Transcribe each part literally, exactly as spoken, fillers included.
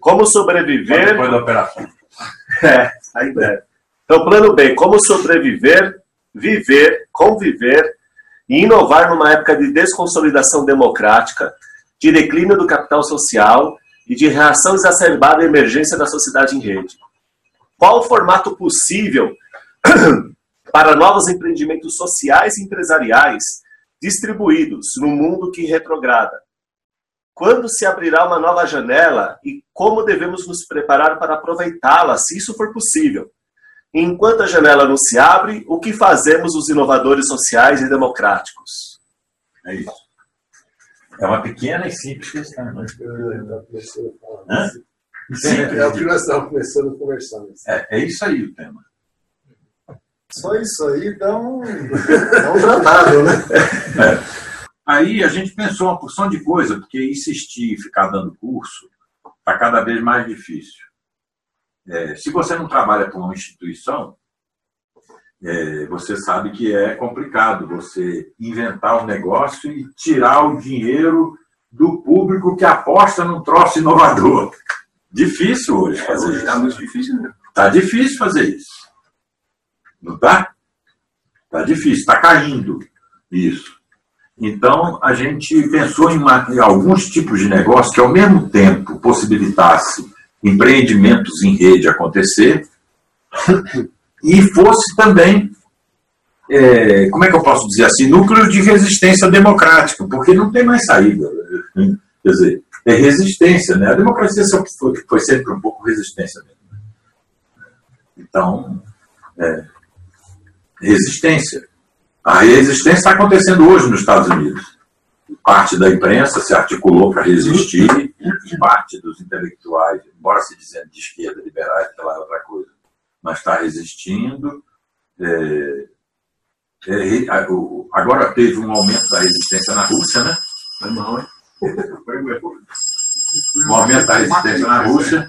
Como sobreviver... Depois da operação. É, ainda é. Então, plano B, como sobreviver, viver, conviver e inovar numa época de desconsolidação democrática, de declínio do capital social e de reação exacerbada à emergência da sociedade em rede. Qual o formato possível para novos empreendimentos sociais e empresariais distribuídos no mundo que retrograda? Quando se abrirá uma nova janela e como devemos nos preparar para aproveitá-la, se isso for possível? Enquanto a janela não se abre, o que fazemos os inovadores sociais e democráticos? É isso. É uma pequena e simples questão. É o que nós estamos começando a conversar. É, é isso aí o tema. Só isso aí dá um, dá um tratado, né? É. Aí a gente pensou uma porção de coisa, porque insistir e ficar dando curso está cada vez mais difícil. É, se você não trabalha com uma instituição, é, você sabe que é complicado você inventar um negócio e tirar o dinheiro do público que aposta num troço inovador. Difícil hoje fazer isso. Está muito difícil, né? Está difícil fazer isso. Não está? Está difícil, está caindo isso. Então, a gente pensou em, uma, em alguns tipos de negócio que, ao mesmo tempo, possibilitasse empreendimentos em rede acontecer e fosse também, é, como é que eu posso dizer assim, núcleo de resistência democrática, porque não tem mais saída. Quer dizer, é resistência, né? A democracia foi, foi sempre um pouco resistência mesmo. Então, é, resistência. A resistência está acontecendo hoje nos Estados Unidos. Parte da imprensa se articulou para resistir, parte dos intelectuais, embora se dizendo de esquerda, liberais, aquela outra coisa, mas está resistindo. É, é, agora teve um aumento da resistência na Rússia, né? Não, é? Um aumento da resistência na Rússia,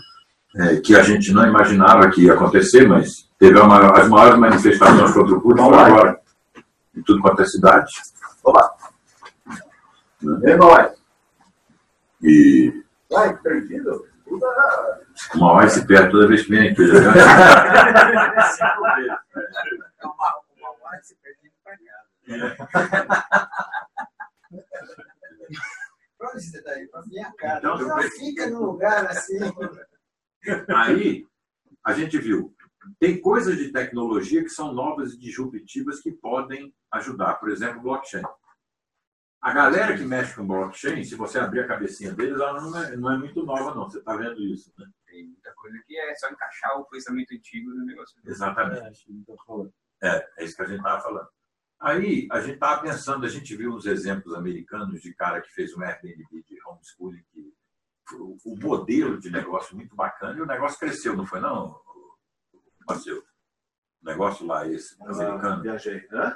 é, que a gente não imaginava que ia acontecer, mas teve uma, as maiores manifestações contra o Putin agora. Em tudo quanto é cidade. Olá. É nóis. E... Ai, perdido. Uma hora se perde toda vez que vem aqui. É uma hora se perde pra casa. Pra onde você tá indo? Pra minha casa. Então, então fica num lugar assim. Aí, a gente viu. Tem coisas de tecnologia que são novas e disruptivas que podem ajudar. Por exemplo, blockchain. A galera que mexe com blockchain, se você abrir a cabecinha deles, ela não é, não é muito nova, não. Você está vendo isso, né? Tem muita coisa que é só encaixar o pensamento antigo no negócio. Exatamente. É, é isso que a gente estava falando. Aí, a gente estava pensando, a gente viu uns exemplos americanos de cara que fez um Airbnb de homeschooling, que o, o modelo de negócio muito bacana, e o negócio cresceu, não foi, não? Marcelo, o negócio lá, esse ah, americano. Viajei. Hã?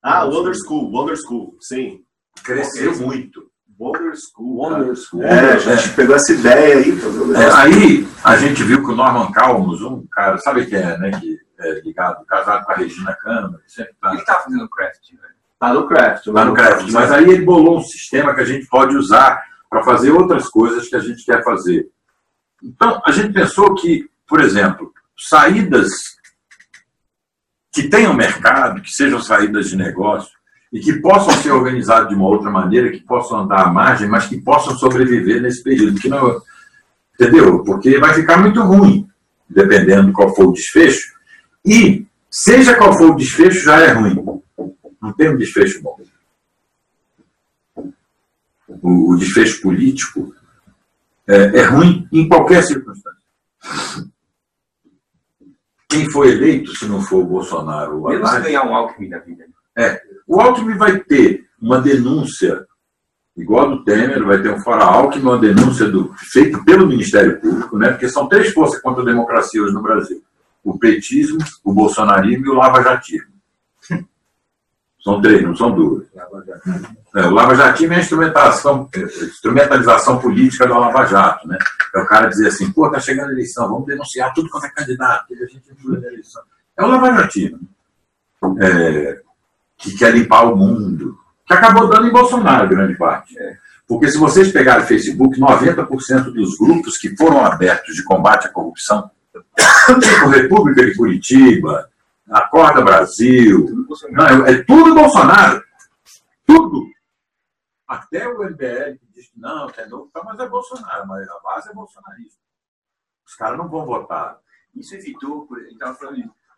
Ah, Wonderschool, Wonderschool, sim. Cresceu Wonder muito. Wonderschool. Wonderschool. É, a gente é. pegou essa ideia aí. É, aí a gente viu que o Norman Calmos, um cara, sabe quem é, né? Que é ligado, casado com a Regina Câmara. Sempre tá... Ele tá fazendo craft, velho. Tá no craft. Tá no craft. Mas, mas aí ele bolou um sistema que a gente pode usar para fazer outras coisas que a gente quer fazer. Então, a gente pensou que, por exemplo, saídas que tenham mercado, que sejam saídas de negócio e que possam ser organizadas de uma outra maneira, que possam andar à margem, mas que possam sobreviver nesse período. Que não, entendeu? Porque vai ficar muito ruim, dependendo de qual for o desfecho. E, seja qual for o desfecho, já é ruim. Não tem um desfecho bom. O, o desfecho político é, é ruim em qualquer circunstância. Quem foi eleito, se não for o Bolsonaro... Menos ganhar um Alckmin da vida. É. O Alckmin vai ter uma denúncia, igual do Temer, vai ter um fora Alckmin, uma denúncia do, feita pelo Ministério Público, né? Porque são três forças contra a democracia hoje no Brasil. O petismo, o bolsonarismo e o lavajatismo. São três, não são duas. É, o lavajatismo é a instrumentação, instrumentalização política do Lava Jato, né? É o cara dizer assim, pô, tá chegando a eleição, vamos denunciar tudo quanto é candidato, a gente influencia a eleição. É o lavajatismo, é, que quer limpar o mundo, que acabou dando em Bolsonaro, grande parte. É. Porque se vocês pegarem o Facebook, noventa por cento dos grupos que foram abertos de combate à corrupção, tipo República de Curitiba, Acorda Brasil, não, é tudo Bolsonaro. Tudo. Até o M B L que diz que não, é novo, mas é Bolsonaro, mas a base é bolsonarista. Os caras não vão votar. Isso evitou, então,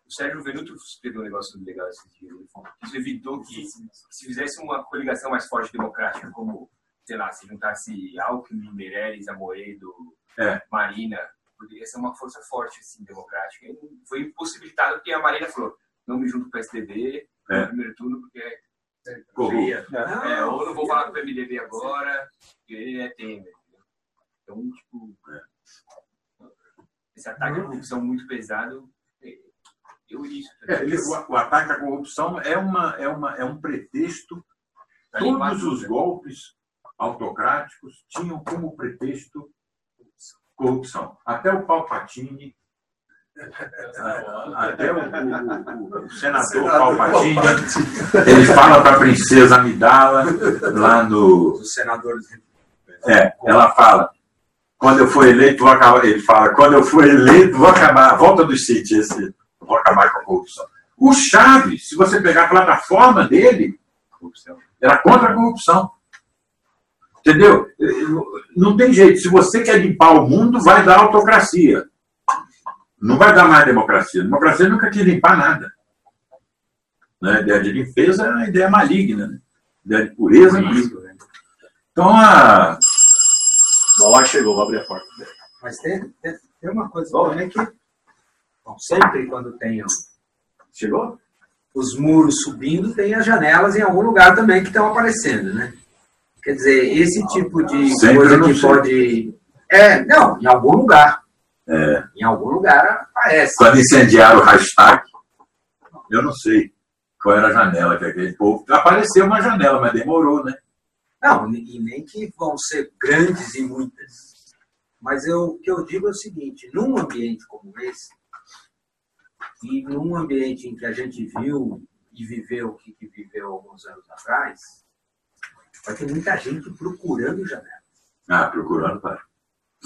o Sérgio Venuto teve um negócio legal esse dia. Isso evitou que, se fizesse uma coligação mais forte democrática, como, sei lá, se juntasse Alckmin, Meirelles, Amoedo, é. Marina, poderia ser uma força forte, assim, democrática. E foi impossibilitado porque a Marina falou: não me junto com o P S D B é. no primeiro turno, porque é corrupto. Não, é, ou não vou falar com o M D B agora, porque ele é Temer. Então, tipo, é. esse ataque à corrupção muito pesado, eu isso. É, o, o ataque à corrupção é, uma, é, uma, é um pretexto. Tá, todos os golpes autocráticos tinham como pretexto corrupção. Até o Palpatine, até o, o, o senador, senador Palpatine, Palpatine, ele fala para a princesa Amidala, lá no... Os senadores... É, ela fala, quando eu for eleito, vou acabar... Ele fala, quando eu for eleito, vou acabar... Volta do sítio, esse... Vou acabar com a corrupção. O Chaves, se você pegar a plataforma dele, era contra a corrupção. Entendeu? Não tem jeito. Se você quer limpar o mundo, vai dar autocracia. Não vai dar mais democracia. A democracia nunca quis limpar nada. A ideia de limpeza é uma ideia maligna. Né? A ideia de pureza é maligna. Então, a... Bola chegou, vou abrir a porta. Mas tem, tem uma coisa também que... Bom, sempre quando tem... Chegou? Os muros subindo, tem as janelas em algum lugar também que estão aparecendo, né? Quer dizer, esse tipo de sempre coisa que sei. Pode... É, não, em algum lugar. É. Em algum lugar aparece. Quando incendiaram o hashtag, eu não sei qual era a janela que aquele povo... Apareceu uma janela, mas demorou, né? Não, e nem que vão ser grandes e muitas. Mas eu, o que eu digo é o seguinte, num ambiente como esse, e num ambiente em que a gente viu e viveu o que viveu alguns anos atrás... Vai ter muita gente procurando janelas. Ah, procurando, tá.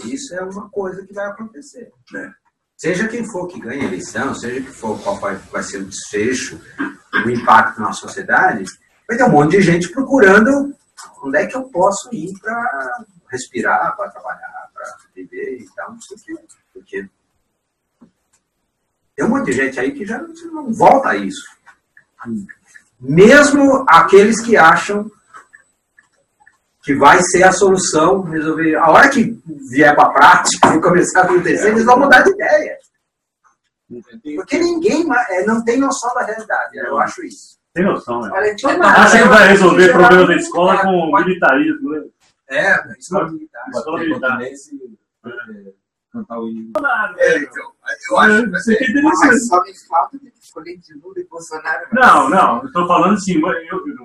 Isso é uma coisa que vai acontecer. É. Seja quem for que ganha a eleição, seja que for qual vai, vai ser o desfecho, o impacto na sociedade, vai ter um monte de gente procurando onde é que eu posso ir para respirar, para trabalhar, para viver e tal, não sei o quê. Porque tem um monte de gente aí que já não volta a isso. Mesmo aqueles que acham que vai ser a solução, resolver. A hora que vier para a prática e começar a acontecer, eles vão mudar de ideia. Porque ninguém não tem noção da realidade, eu acho isso. Tem noção, né? Acha que vai resolver o problema da escola com o militarismo, né? É, isso não é militar. É, então, eu acho que vai ser interessante. Mas só me falta de escolher de Lula e Bolsonaro. Não, não, eu estou falando assim, eu...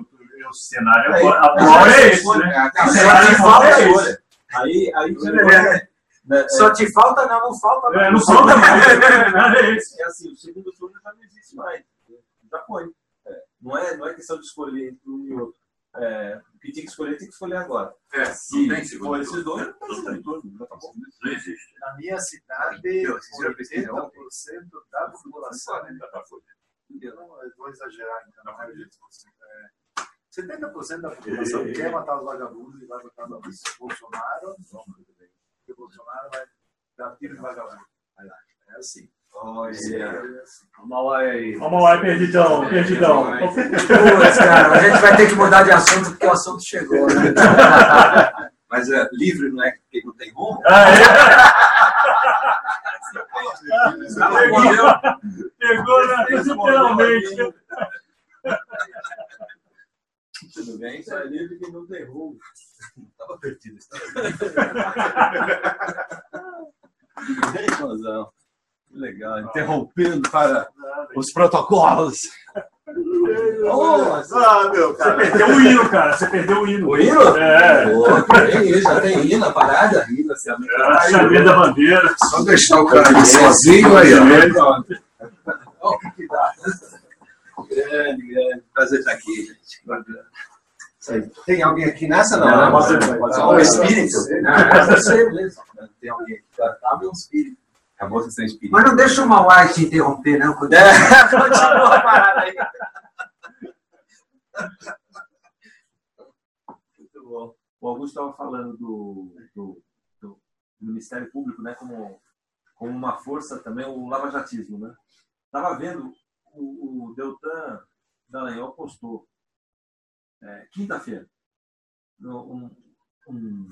O cenário aí, agora é esse, né? O cenário falta é esse. Aí, aí é, é. Só te falta, não, não falta mais. É, não falta mais. É, é, é assim, o segundo turno já não existe mais. Já foi. É. Não, é, não é questão de escolher entre um e outro. É, o que tinha que escolher, tem que escolher agora. É, se não tem segundo esses dois, não tem segundo turno. Não existe. Na minha cidade, oitenta por cento da população... Eu vou exagerar, então. Não é oitenta por cento. setenta por cento da população quer matar os vagabundos e vai votar no Bolsonaro, porque o Bolsonaro vai dar tiro de vagabundo. É assim. Oh, yeah. É assim. Vamos lá, aí. Vamos lá, perdidão, perdidão. Putz, cara, a gente vai ter que mudar de assunto porque o assunto chegou, né? Mas é, livre não é porque não tem rumo? Ah, é? Pegou, né? Literalmente. Tudo bem, só é livre que não derruba. Estava perdido. Bem, Rosão. Que legal. Interrompendo para os protocolos. Nossa. Ah, meu cara. Você perdeu o hino, cara. Você perdeu o hino. O hino? É. Pô, já tem hino, a parada? Hino, assim, a chave da bandeira. Só deixar o cara aí sozinho aí, ó. Olha o que dá. Grande, grande. Prazer estar aqui, gente. Tem alguém aqui nessa? Não, não, não, não, não, não, não. Um espírito? Não, não sei mesmo. Tem alguém aqui. Tá, um espírito. Acabou sem espírito. Mas não deixa o Mauá te interromper, não. Continua a parada aí. Muito bom. O Augusto estava falando do, do, do Ministério Público, né, como, como uma força também, o lavajatismo, né? Estava vendo, o, o Deltan Dallagnol postou é, quinta-feira. Um, um,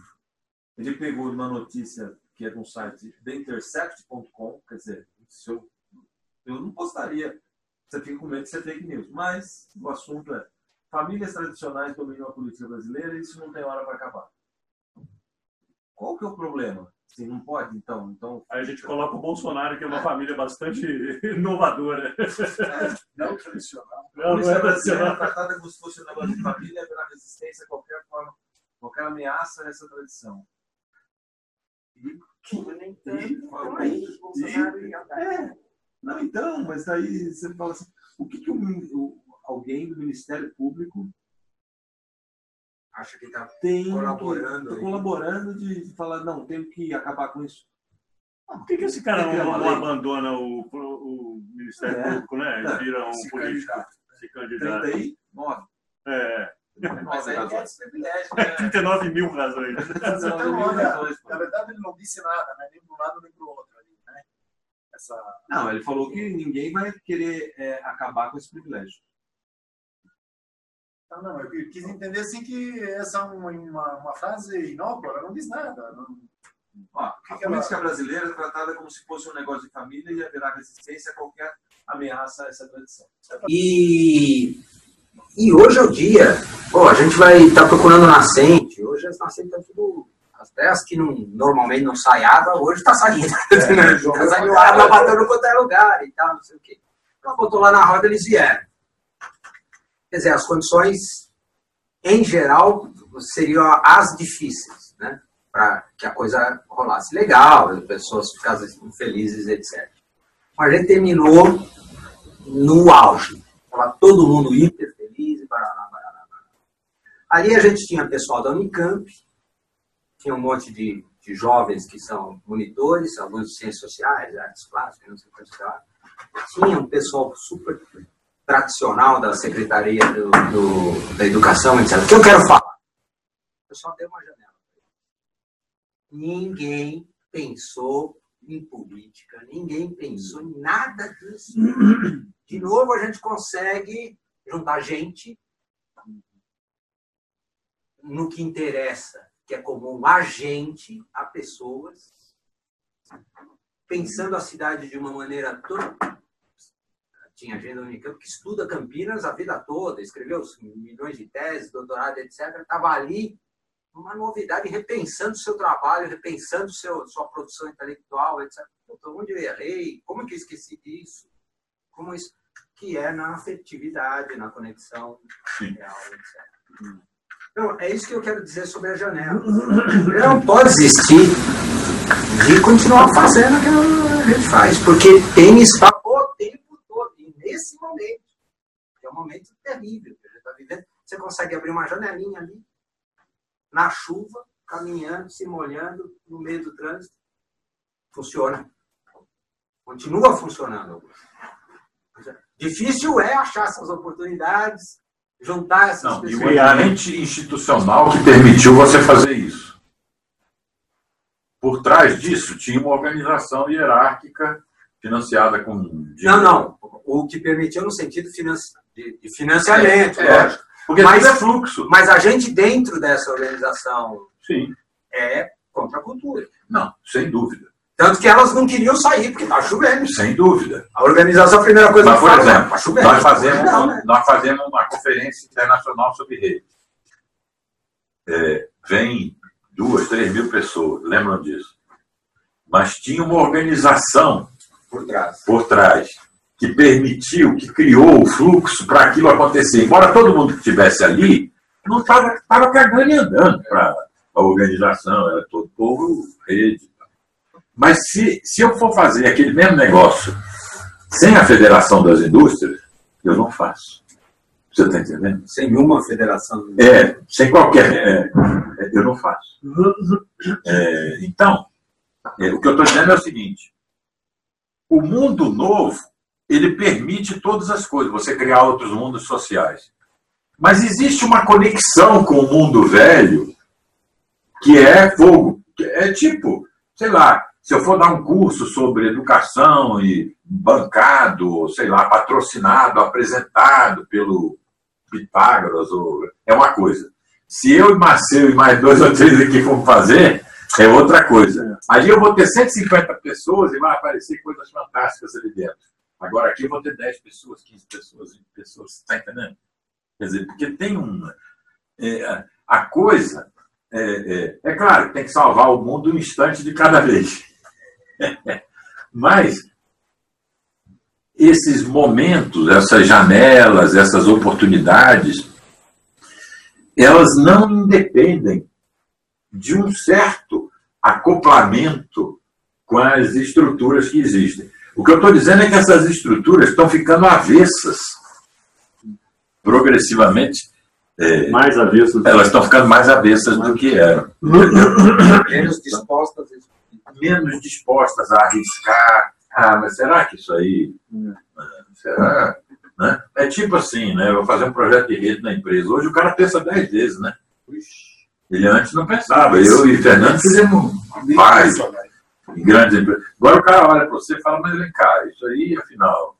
ele pegou uma notícia que é de um site the intercept dot com, quer dizer, eu, eu não postaria, você fica com medo de ser fake news, mas o assunto é: famílias tradicionais dominam a política brasileira e isso não tem hora para acabar. Qual que é o problema? Assim, não pode, então, então... Aí a gente coloca o Bolsonaro, que é uma é. família bastante inovadora. É, não tradicional. Não, não é tradicional. É tratada como se fosse um negócio de família pela resistência a qualquer forma, qualquer ameaça a essa tradição. E que nem tanto. Bolsonaro e é. Não, então, mas aí você fala assim, o que que o... o alguém do Ministério Público acha que está colaborando, tá colaborando de, de falar, não, tenho que acabar com isso. Ah, por que, que esse cara não, não abandona o, o Ministério é. Público, né? Ele vira um se político, candidato. Se candidato. trinta e nove É. Mas aí tem esse privilégio, né? trinta e nove mil razões. Na verdade, ele não disse nada, né? Nem para um lado, nem para o outro. Né? Essa... Não, ele falou que ninguém vai querer é, acabar com esse privilégio. Não, não, eu quis entender assim que essa é uma, uma, uma frase inócula, não diz nada. Não... Ah, que a que política ela... brasileira é tratada como se fosse um negócio de família e haverá resistência a qualquer ameaça a essa tradição. E, e hoje é o dia. Bom, a gente vai estar tá procurando nascente. Hoje as nascentes estão tudo... As terras que não, normalmente não saem água, hoje está saindo. É, né? Está saindo água, batendo em qualquer lugar e tal, não sei o quê. Então botou lá na roda, eles vieram. Quer dizer, as condições, em geral, seriam as difíceis, né? Para que a coisa rolasse legal, as pessoas ficassem felizes, etcétera. Mas a gente terminou no auge. Estava todo mundo hiper feliz, barará, barará, barará. Ali a gente tinha pessoal da Unicamp, tinha um monte de, de jovens que são monitores, alguns de ciências sociais, artes plásticas, não sei o que lá. Tinha um pessoal super... tradicional da Secretaria do, do, da Educação, etcétera. O que eu quero falar? Eu só dei uma janela. Ninguém pensou em política, ninguém pensou em nada disso. De novo, a gente consegue juntar gente no que interessa, que é comum a gente, a pessoas, pensando a cidade de uma maneira totalmente... Tinha agenda Unicamp, que estuda Campinas a vida toda, escreveu milhões de teses, doutorado, etcétera. Estava ali uma novidade, repensando o seu trabalho, repensando seu, sua produção intelectual, etcétera. Onde eu errei? Como é que eu esqueci disso? Como isso? Que é na afetividade, na conexão real, etcétera. Então, é isso que eu quero dizer sobre a janela. Não pode existir de continuar fazendo o que a gente faz, porque tem espaço. Esse momento, que é um momento terrível que a gente está vivendo, você consegue abrir uma janelinha ali, na chuva, caminhando, se molhando, no meio do trânsito. Funciona. Continua funcionando. Difícil é achar essas oportunidades, juntar essas Não, pessoas. E o ambiente institucional que permitiu você fazer isso. Por trás disso, tinha uma organização hierárquica financiada com... Não, não. O que permitiu no sentido de financiamento, é, lógico. É, porque mas, tudo é fluxo. Mas a gente dentro dessa organização Sim. é contra a cultura. Não, sem dúvida. Tanto que elas não queriam sair, porque estava chovendo. Sem dúvida. A organização, a primeira coisa mas, que por fala, exemplo, nós, chovendo, nós, fazemos, não, né? nós fazemos uma conferência internacional sobre rede. É, vem duas, três mil pessoas, lembram disso. Mas tinha uma organização por trás. Por trás. Que permitiu, que criou o fluxo para aquilo acontecer. Embora todo mundo que estivesse ali não estava cagando e andando para a organização, era todo povo, rede. Mas se, se eu for fazer aquele mesmo negócio sem a Federação das Indústrias, eu não faço. Você está entendendo? Sem uma federação. É, sem qualquer. É, eu não faço. É, então, é, o que eu estou dizendo é o seguinte: o mundo novo, ele permite todas as coisas, você criar outros mundos sociais. Mas existe uma conexão com o mundo velho que é fogo. É tipo, sei lá, se eu for dar um curso sobre educação e bancado, sei lá, patrocinado, apresentado pelo Pitágoras, ou... é uma coisa. Se eu e Marcelo e mais dois ou três aqui for fazer, é outra coisa. Ali eu vou ter cento e cinquenta pessoas e vai aparecer coisas fantásticas ali dentro. Agora aqui eu vou ter dez pessoas, quinze pessoas, vinte pessoas, está entendendo? Quer dizer, porque tem uma... É, a coisa... É, é, é claro que tem que salvar o mundo um instante de cada vez. Mas esses momentos, essas janelas, essas oportunidades, elas não independem de um certo acoplamento com as estruturas que existem. O que eu estou dizendo é que essas estruturas estão ficando avessas, progressivamente. É, mais avessas. Elas estão ficando mais avessas do que eram. Menos dispostas, menos dispostas a arriscar. Ah, mas será que isso aí... Será? Né? É tipo assim, né? Eu vou fazer um projeto de rede na empresa. Hoje o cara pensa dez vezes, né? Ele antes não pensava. Eu e o Fernando fizemos vários em grandes empresas. Agora o cara olha para você e fala, mas vem cá, isso aí, afinal,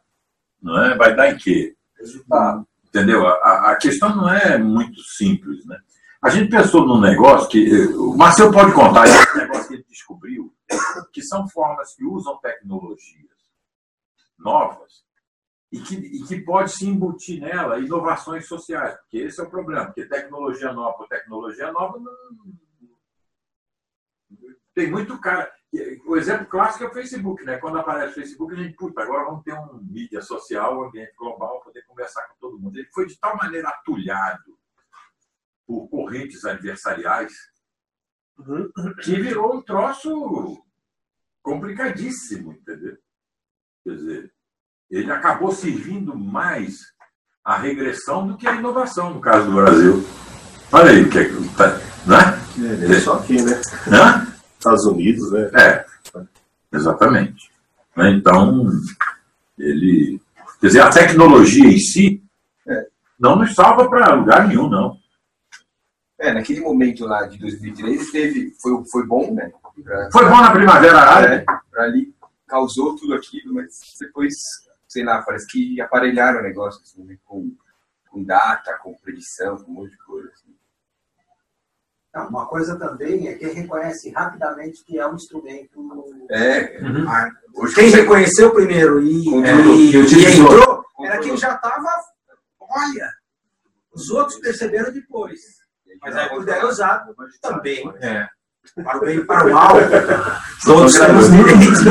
não é? Vai dar em quê? Resultado. Entendeu? A, a questão não é muito simples, né? A gente pensou num negócio que... O Marcelo pode contar esse negócio que ele descobriu, que são formas que usam tecnologias novas e que, e que pode se embutir nela inovações sociais, porque esse é o problema, porque tecnologia nova por tecnologia nova... Não... Tem muito cara... O exemplo clássico é o Facebook, né? Quando aparece o Facebook, a gente, puta, agora vamos ter um mídia social, um ambiente global, poder conversar com todo mundo. Ele foi de tal maneira atulhado por correntes adversariais que virou um troço complicadíssimo, entendeu? Quer dizer, ele acabou servindo mais à regressão do que à inovação, no caso do Brasil. Olha aí o que é que... Né? É, é só aqui, né? Hã? Estados Unidos, né? É, exatamente. Então, ele... Quer dizer, a tecnologia em si não nos salva para lugar nenhum, não. É, naquele momento lá de dois mil e treze, teve, foi, foi bom, né? Pra, foi bom na Primavera Árabe. É, ali causou tudo aquilo, mas depois, sei lá, parece que aparelharam o negócio assim, com, com data, com predição, com um monte de coisa. Assim. Uma coisa também é que reconhece rapidamente que é um instrumento... É. Uhum. Hoje, quem reconheceu primeiro e, e, e entrou era quem já estava... Olha, os outros perceberam depois. Mas aí puderam usar também. É. Para o bem e para o mal. Todos estamos direitos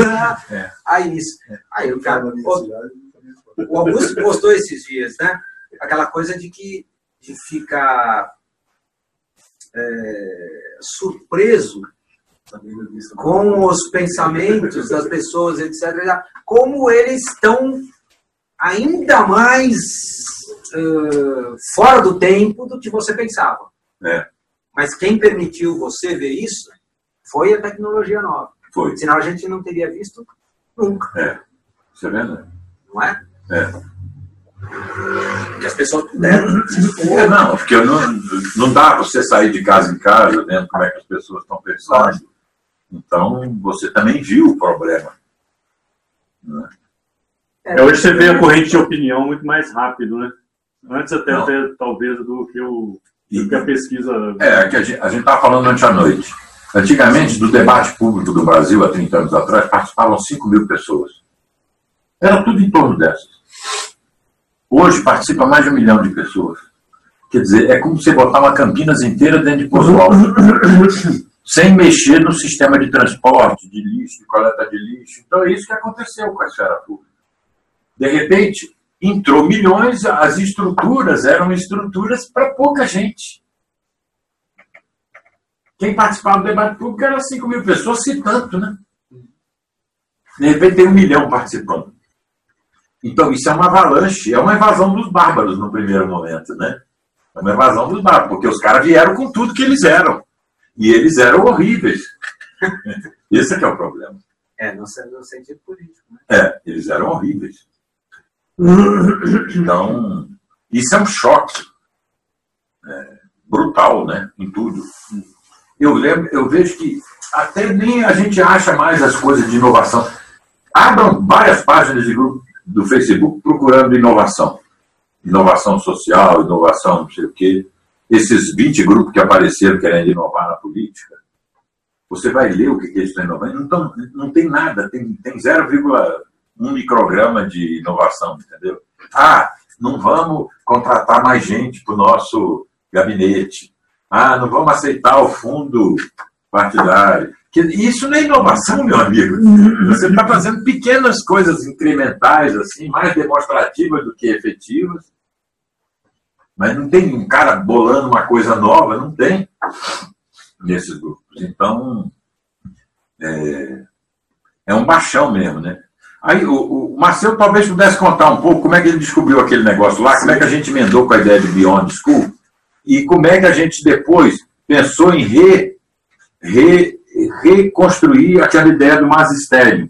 é. Aí isso. Aí o cara... O Augusto postou esses dias, né? Aquela coisa de que de fica... É, surpreso com os pensamentos das pessoas, etcétera. Como eles estão ainda mais uh, fora do tempo do que você pensava. É. Mas quem permitiu você ver isso foi a tecnologia nova. Foi. Senão a gente não teria visto nunca. É. Você vê, né? Não é? É. Que as pessoas puderam. É, não, porque não, não dá para você sair de casa em casa vendo como é que as pessoas estão pensando. Então, você também viu o problema. É, hoje você vê a corrente de opinião muito mais rápido, né? Antes até, até talvez do que, o, do que a pesquisa... É, que a gente estava falando antes à noite. Antigamente, do debate público do Brasil, há trinta anos atrás, participavam cinco mil pessoas. Era tudo em torno dessas. Hoje participa mais de um milhão de pessoas. Quer dizer, é como você botar uma Campinas inteira dentro de Poço Alto, sem mexer no sistema de transporte, de lixo, de coleta de lixo. Então é isso que aconteceu com a esfera pública. De repente, entrou milhões, as estruturas eram estruturas para pouca gente. Quem participava do debate público era cinco mil pessoas, se tanto, né? De repente tem um milhão participando. Então, isso é uma avalanche, é uma invasão dos bárbaros no primeiro momento, né? É uma invasão dos bárbaros, porque os caras vieram com tudo que eles eram. E eles eram horríveis. Esse é que é o problema. É, no sentido político, né? É, eles eram horríveis. Então, isso é um choque é, brutal, né? Em tudo. Eu lembro, eu vejo que até nem a gente acha mais as coisas de inovação. Abram várias páginas de grupo do Facebook procurando inovação. Inovação social, inovação não sei o quê. Esses vinte grupos que apareceram querendo inovar na política, você vai ler o que eles estão inovando, não, tão, não tem nada, tem, tem zero vírgula um micrograma de inovação, entendeu? Ah, não vamos contratar mais gente para o nosso gabinete. Ah, não vamos aceitar o fundo partidário. Isso não é inovação, meu amigo. Você está fazendo pequenas coisas incrementais, assim, mais demonstrativas do que efetivas. Mas não tem um cara bolando uma coisa nova, não tem nesses grupos. Então, é, é um baixão mesmo, né? Aí o, o Marcelo talvez pudesse contar um pouco como é que ele descobriu aquele negócio lá, como é que a gente emendou com a ideia de Beyond School e como é que a gente depois pensou em re, re, reconstruir aquela ideia do magistério.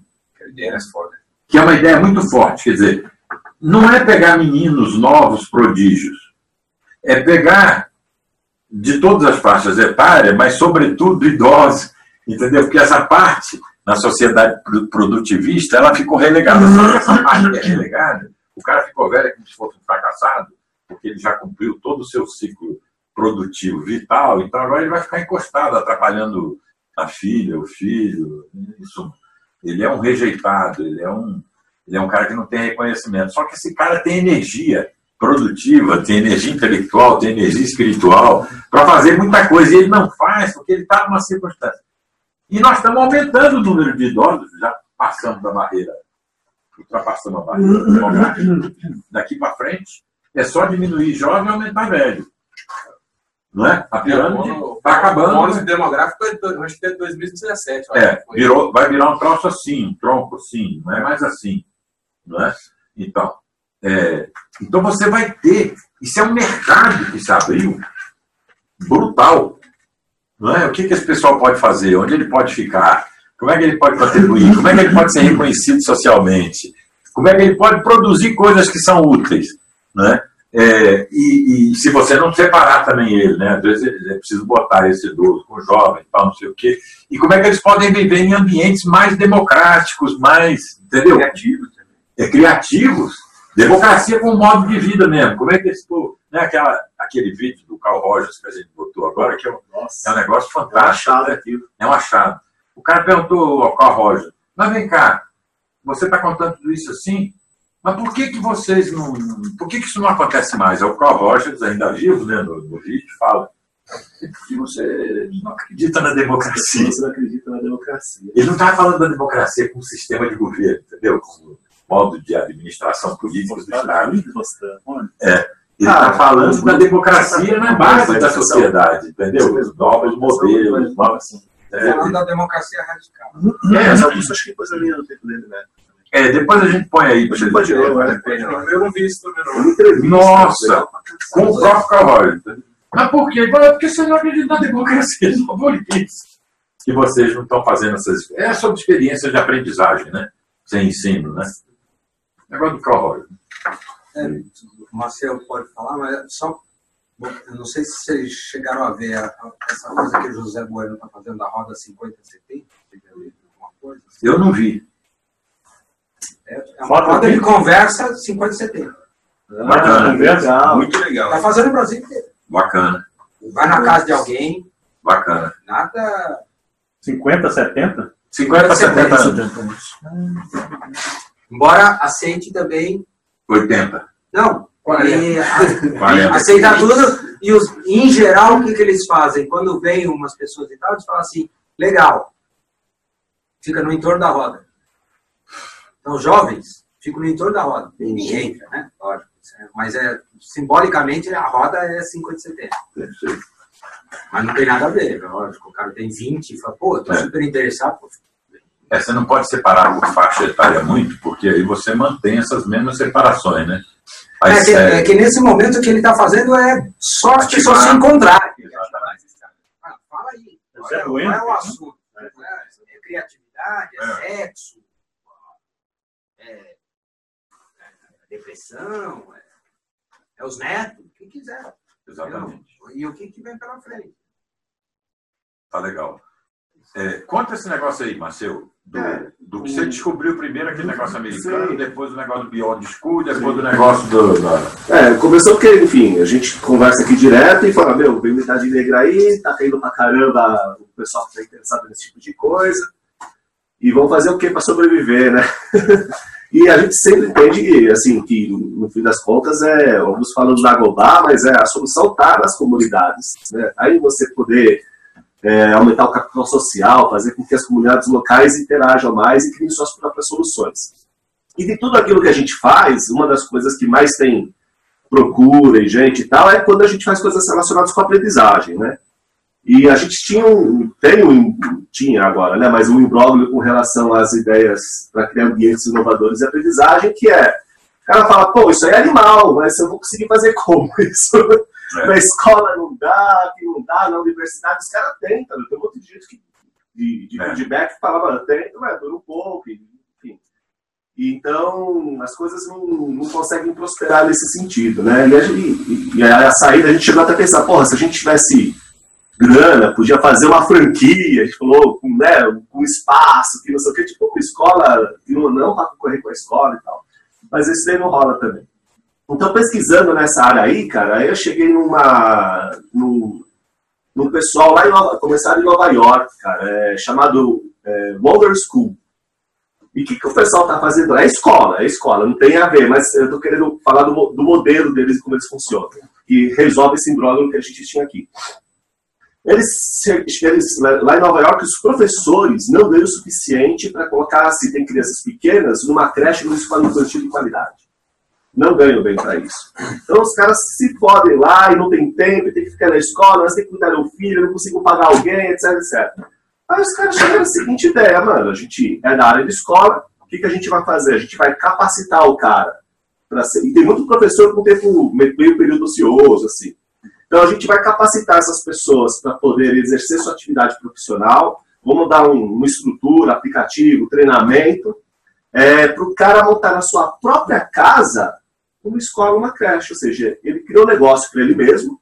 Que é uma ideia muito forte, quer dizer, não é pegar meninos novos prodígios, é pegar de todas as faixas etárias, mas sobretudo idosos, entendeu? Porque essa parte, na sociedade produtivista, ela ficou relegada. Sabe que essa parte é relegada? O cara ficou velho como se fosse um fracassado, porque ele já cumpriu todo o seu ciclo produtivo vital, então agora ele vai ficar encostado, atrapalhando a filha, o filho. Isso. Ele é um rejeitado, ele é um, ele é um cara que não tem reconhecimento. Só que esse cara tem energia produtiva, tem energia intelectual, tem energia espiritual, para fazer muita coisa. E ele não faz, porque ele está numa circunstância. E nós estamos aumentando o número de idosos, já passamos da barreira, ultrapassamos a barreira. Daqui para frente, é só diminuir jovem e aumentar velho. Não é? A pirâmide está acabando. O ônibus demográfico é dois mil e dezessete. É, virou, vai virar um troço assim, um tronco assim, não é mais assim. Não é? Então, É, então você vai ter, isso é um mercado que se abriu brutal, não é? O que, que esse pessoal pode fazer, onde ele pode ficar, como é que ele pode contribuir, como é que ele pode ser reconhecido socialmente, como é que ele pode produzir coisas que são úteis, não é? É, e, e se você não separar também ele, né? Às vezes é preciso botar esse idoso com o jovem, tal, não sei o quê, e como é que eles podem viver em ambientes mais democráticos, mais, entendeu? Criativos, é, criativos. Democracia com modo de vida mesmo. Como é que estou? Né? Aquela, aquele vídeo do Carl Rogers que a gente botou agora, que é um, é um negócio fantástico. É um achado, né? Aquilo. É um achado. O cara perguntou ao Carl Rogers, mas vem cá, você está contando tudo isso assim? Mas por que, que vocês não. Por que, que isso não acontece mais? É o Carl Rogers, ainda vivo, né? No, no vídeo, fala. Porque você não acredita na democracia. Você não acredita na democracia. Ele não estava falando da democracia como sistema de governo, entendeu? Modo de administração política do Estado. É, ele está ah, falando da democracia na base da sociedade, entendeu? Os novos modelos, novos. Falando da democracia radical. É, só que coisa linda no tempo dele, né? É, depois a gente põe aí. Você pode ler, eu não vi isso também. Nossa, com o próprio Carvalho. Mas por quê? Porque você não acredita na democracia, só por isso. Que vocês não estão fazendo essas. É sobre experiência de aprendizagem, né? Sem ensino, né? Negócio do Carl é, o Marcelo pode falar, mas só. Eu não sei se vocês chegaram a ver essa coisa que o José Bueno está fazendo da roda cinquenta e setenta. Alguma coisa? Assim. Eu não vi. É, é uma roda de conversa cinquenta e setenta. É, bacana. Legal. Muito legal. Está fazendo o Brasil inteiro. Bacana. Vai na casa de alguém. Bacana. Nada. cinquenta, setenta? cinquenta, setenta anos. Embora aceite também... oitenta. Não. quarenta. Aceita tudo. E os, em geral, o que, que eles fazem? Quando vem umas pessoas e tal, eles falam assim, legal. Fica no entorno da roda. Então, jovens ficam no entorno da roda. Ninguém entra, né? Lógico. Mas, é, simbolicamente, a roda é cinquenta e setenta. Perfeito. Mas não tem nada a ver, lógico. O cara tem vinte e fala, pô, eu tô super interessado, pô. É, você não pode separar por faixa etária muito, porque aí você mantém essas mesmas separações, né? É que, é que nesse momento o que ele está fazendo é sorte ativar, só se encontrar. Exatamente. Ah, fala aí. Olha, não é o assunto. Né? É, é criatividade, é, é. sexo, é, é depressão, é, é os netos, o que quiser. Exatamente. Entendeu? E o que, que vem pela frente. Tá legal. É, conta esse negócio aí, Marcelo, do, é, do que o... você descobriu primeiro aquele negócio americano, Sim. depois o negócio do Beyond School, depois Sim. do negócio do... Da... É, começou porque, enfim, a gente conversa aqui direto e fala, meu, vem metade negra aí, tá caindo pra caramba o pessoal que tá interessado nesse tipo de coisa, e vão fazer o quê pra sobreviver, né? E a gente sempre entende, assim, que no fim das contas, é, alguns falam de Nagobá, mas é, a solução tá nas comunidades, né? Aí você poder... É, aumentar o capital social, fazer com que as comunidades locais interajam mais e criem suas próprias soluções. E de tudo aquilo que a gente faz, uma das coisas que mais tem procura e gente e tal, é quando a gente faz coisas relacionadas com a aprendizagem, né? E a gente tinha, um, tem um, tinha agora, né, mas um imbróglio com relação às ideias para criar ambientes inovadores e aprendizagem, que é, o cara fala, pô, isso aí é animal, mas eu vou conseguir fazer como isso? É. Na escola não dá, que não dá, na universidade os caras tentam, tem um monte de gente que, de, de é. feedback que falava, tenta, mas dura um pouco, enfim. Então, as coisas não, não conseguem prosperar nesse sentido, né? E a, gente, e a saída, a gente chegou até a pensar, porra, se a gente tivesse grana, podia fazer uma franquia, a gente falou, com, né, com espaço, que não sei o que, tipo, uma escola, que não, não para concorrer com a escola e tal. Mas isso daí não rola também. Então, pesquisando nessa área aí, cara, aí eu cheguei numa, num, num pessoal lá em Nova, começaram em Nova York, cara, é, chamado é, Wonderschool. E o que, que o pessoal tá fazendo? É escola, é escola, não tem a ver, mas eu tô querendo falar do, do modelo deles e como eles funcionam. E resolve esse imbróglio que a gente tinha aqui. Eles, eles, lá em Nova York, os professores não deram o suficiente para colocar, se tem crianças pequenas, numa creche numa escola infantil de qualidade. Não ganham bem para isso. Então os caras se podem lá e não tem tempo, tem que ficar na escola, mas tem que cuidar do filho, não consigo pagar alguém, etc, etcétera. Aí os caras chegaram na seguinte ideia, mano, a gente é da área de escola, o que, que a gente vai fazer? A gente vai capacitar o cara. Pra ser... E tem muito professor com tempo meio período ocioso, assim. Então a gente vai capacitar essas pessoas para poder exercer sua atividade profissional, vamos dar um, uma estrutura, aplicativo, treinamento, é, para o cara montar na sua própria casa uma escola, uma creche, ou seja, ele criou um negócio para ele mesmo,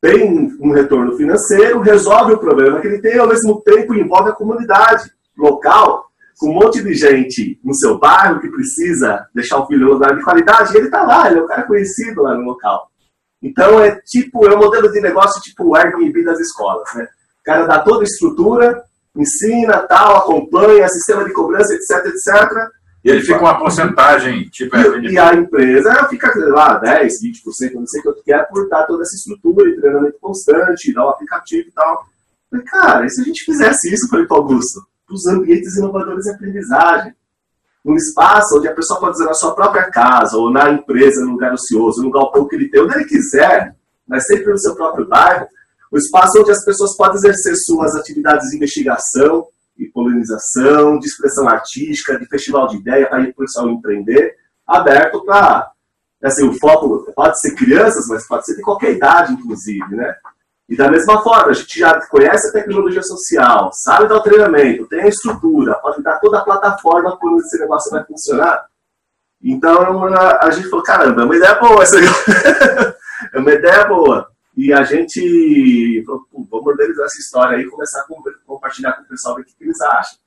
tem um retorno financeiro, resolve o problema que ele tem, ao mesmo tempo envolve a comunidade local, com um monte de gente no seu bairro que precisa deixar o filho em lugar de qualidade, e ele está lá, ele é um cara conhecido lá no local. Então é tipo, é um modelo de negócio tipo o Airbnb das escolas, né? O cara dá toda a estrutura, ensina, tal, acompanha, sistema de cobrança, etc, etcétera. E ele fica uma porcentagem, tipo... E, e a empresa fica lá dez por cento, vinte por cento, não sei quanto que é, por dar toda essa estrutura de treinamento constante, dar o um aplicativo e tal. Falei, cara, e se a gente fizesse isso, falei para o Augusto, os ambientes inovadores de aprendizagem, um espaço onde a pessoa pode usar na sua própria casa, ou na empresa, num lugar ocioso, num galpão que ele tem, onde ele quiser, mas sempre no seu próprio bairro, um espaço onde as pessoas podem exercer suas atividades de investigação, de polinização, de expressão artística, de festival de ideia, para o pessoal empreender, aberto para, assim, o foco pode ser crianças, mas pode ser de qualquer idade, inclusive, né? E da mesma forma, a gente já conhece a tecnologia social, sabe dar o treinamento, tem a estrutura, pode dar toda a plataforma por onde esse negócio vai funcionar. Então, a gente falou, caramba, é uma ideia boa essa aí. É uma ideia boa. E a gente falou, vamos organizar essa história aí e começar a compartilhar com o pessoal o que eles acham.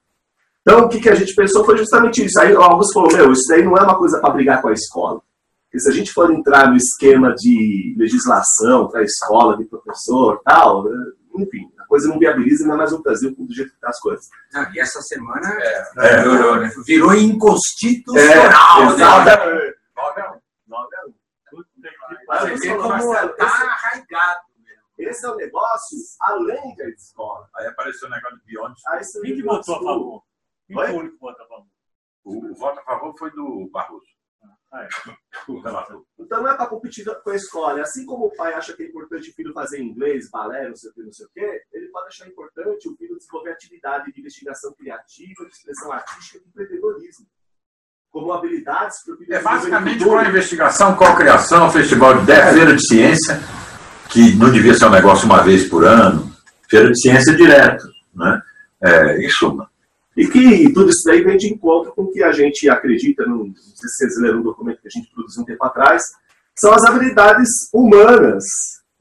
Então, o que, que a gente pensou foi justamente isso. Aí o Augusto falou, meu, isso daí não é uma coisa para brigar com a escola. Porque se a gente for entrar no esquema de legislação para a escola, de professor e tal, enfim, a coisa não viabiliza, ainda mais no Brasil, do jeito que está as coisas. Ah, e essa semana é, é, virou, né? virou inconstitucional. É, exatamente. nove a um. Você vê como está arraigado. Esse é o negócio além da escola. Aí apareceu o negócio de Beyond. Quem que votou a favor? Quem foi? O único que votou a favor? O voto a favor foi do Barroso. Ah, é. Desculpa, Marcelo. Então não é para competir com a escola. Assim como o pai acha que é importante o filho fazer inglês, balé, não sei o que, não sei o quê, ele pode achar importante o filho desenvolver atividade de investigação criativa, de expressão artística e de empreendedorismo. Como habilidades para o filho. É basicamente com a investigação, com a criação, festival de ideia, feira de ciência, que não devia ser um negócio uma vez por ano, feira de ciência direto, né? É, em suma. E que tudo isso daí vem de encontro com o que a gente acredita, não sei se vocês leram um documento que a gente produziu um tempo atrás, são as habilidades humanas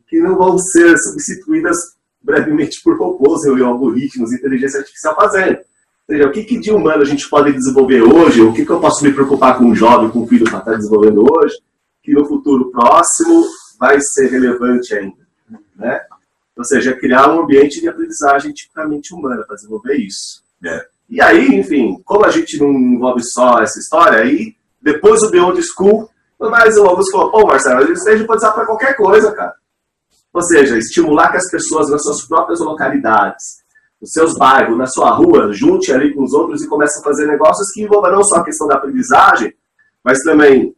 que não vão ser substituídas brevemente por robôs e algoritmos, inteligência artificial fazendo. Ou seja, o que, que de humano a gente pode desenvolver hoje, o que, que eu posso me preocupar com um jovem, com um filho para estar desenvolvendo hoje, que no futuro próximo vai ser relevante ainda, né? Ou seja, criar um ambiente de aprendizagem tipicamente humana para desenvolver isso. É. E aí, enfim, como a gente não envolve só essa história, aí depois o The Old School, mas o Augusto falou, pô, Marcelo, a gente pode usar para qualquer coisa, cara. Ou seja, estimular que as pessoas nas suas próprias localidades, nos seus bairros, na sua rua, juntem ali com os outros e comecem a fazer negócios que envolvam não só a questão da aprendizagem, mas também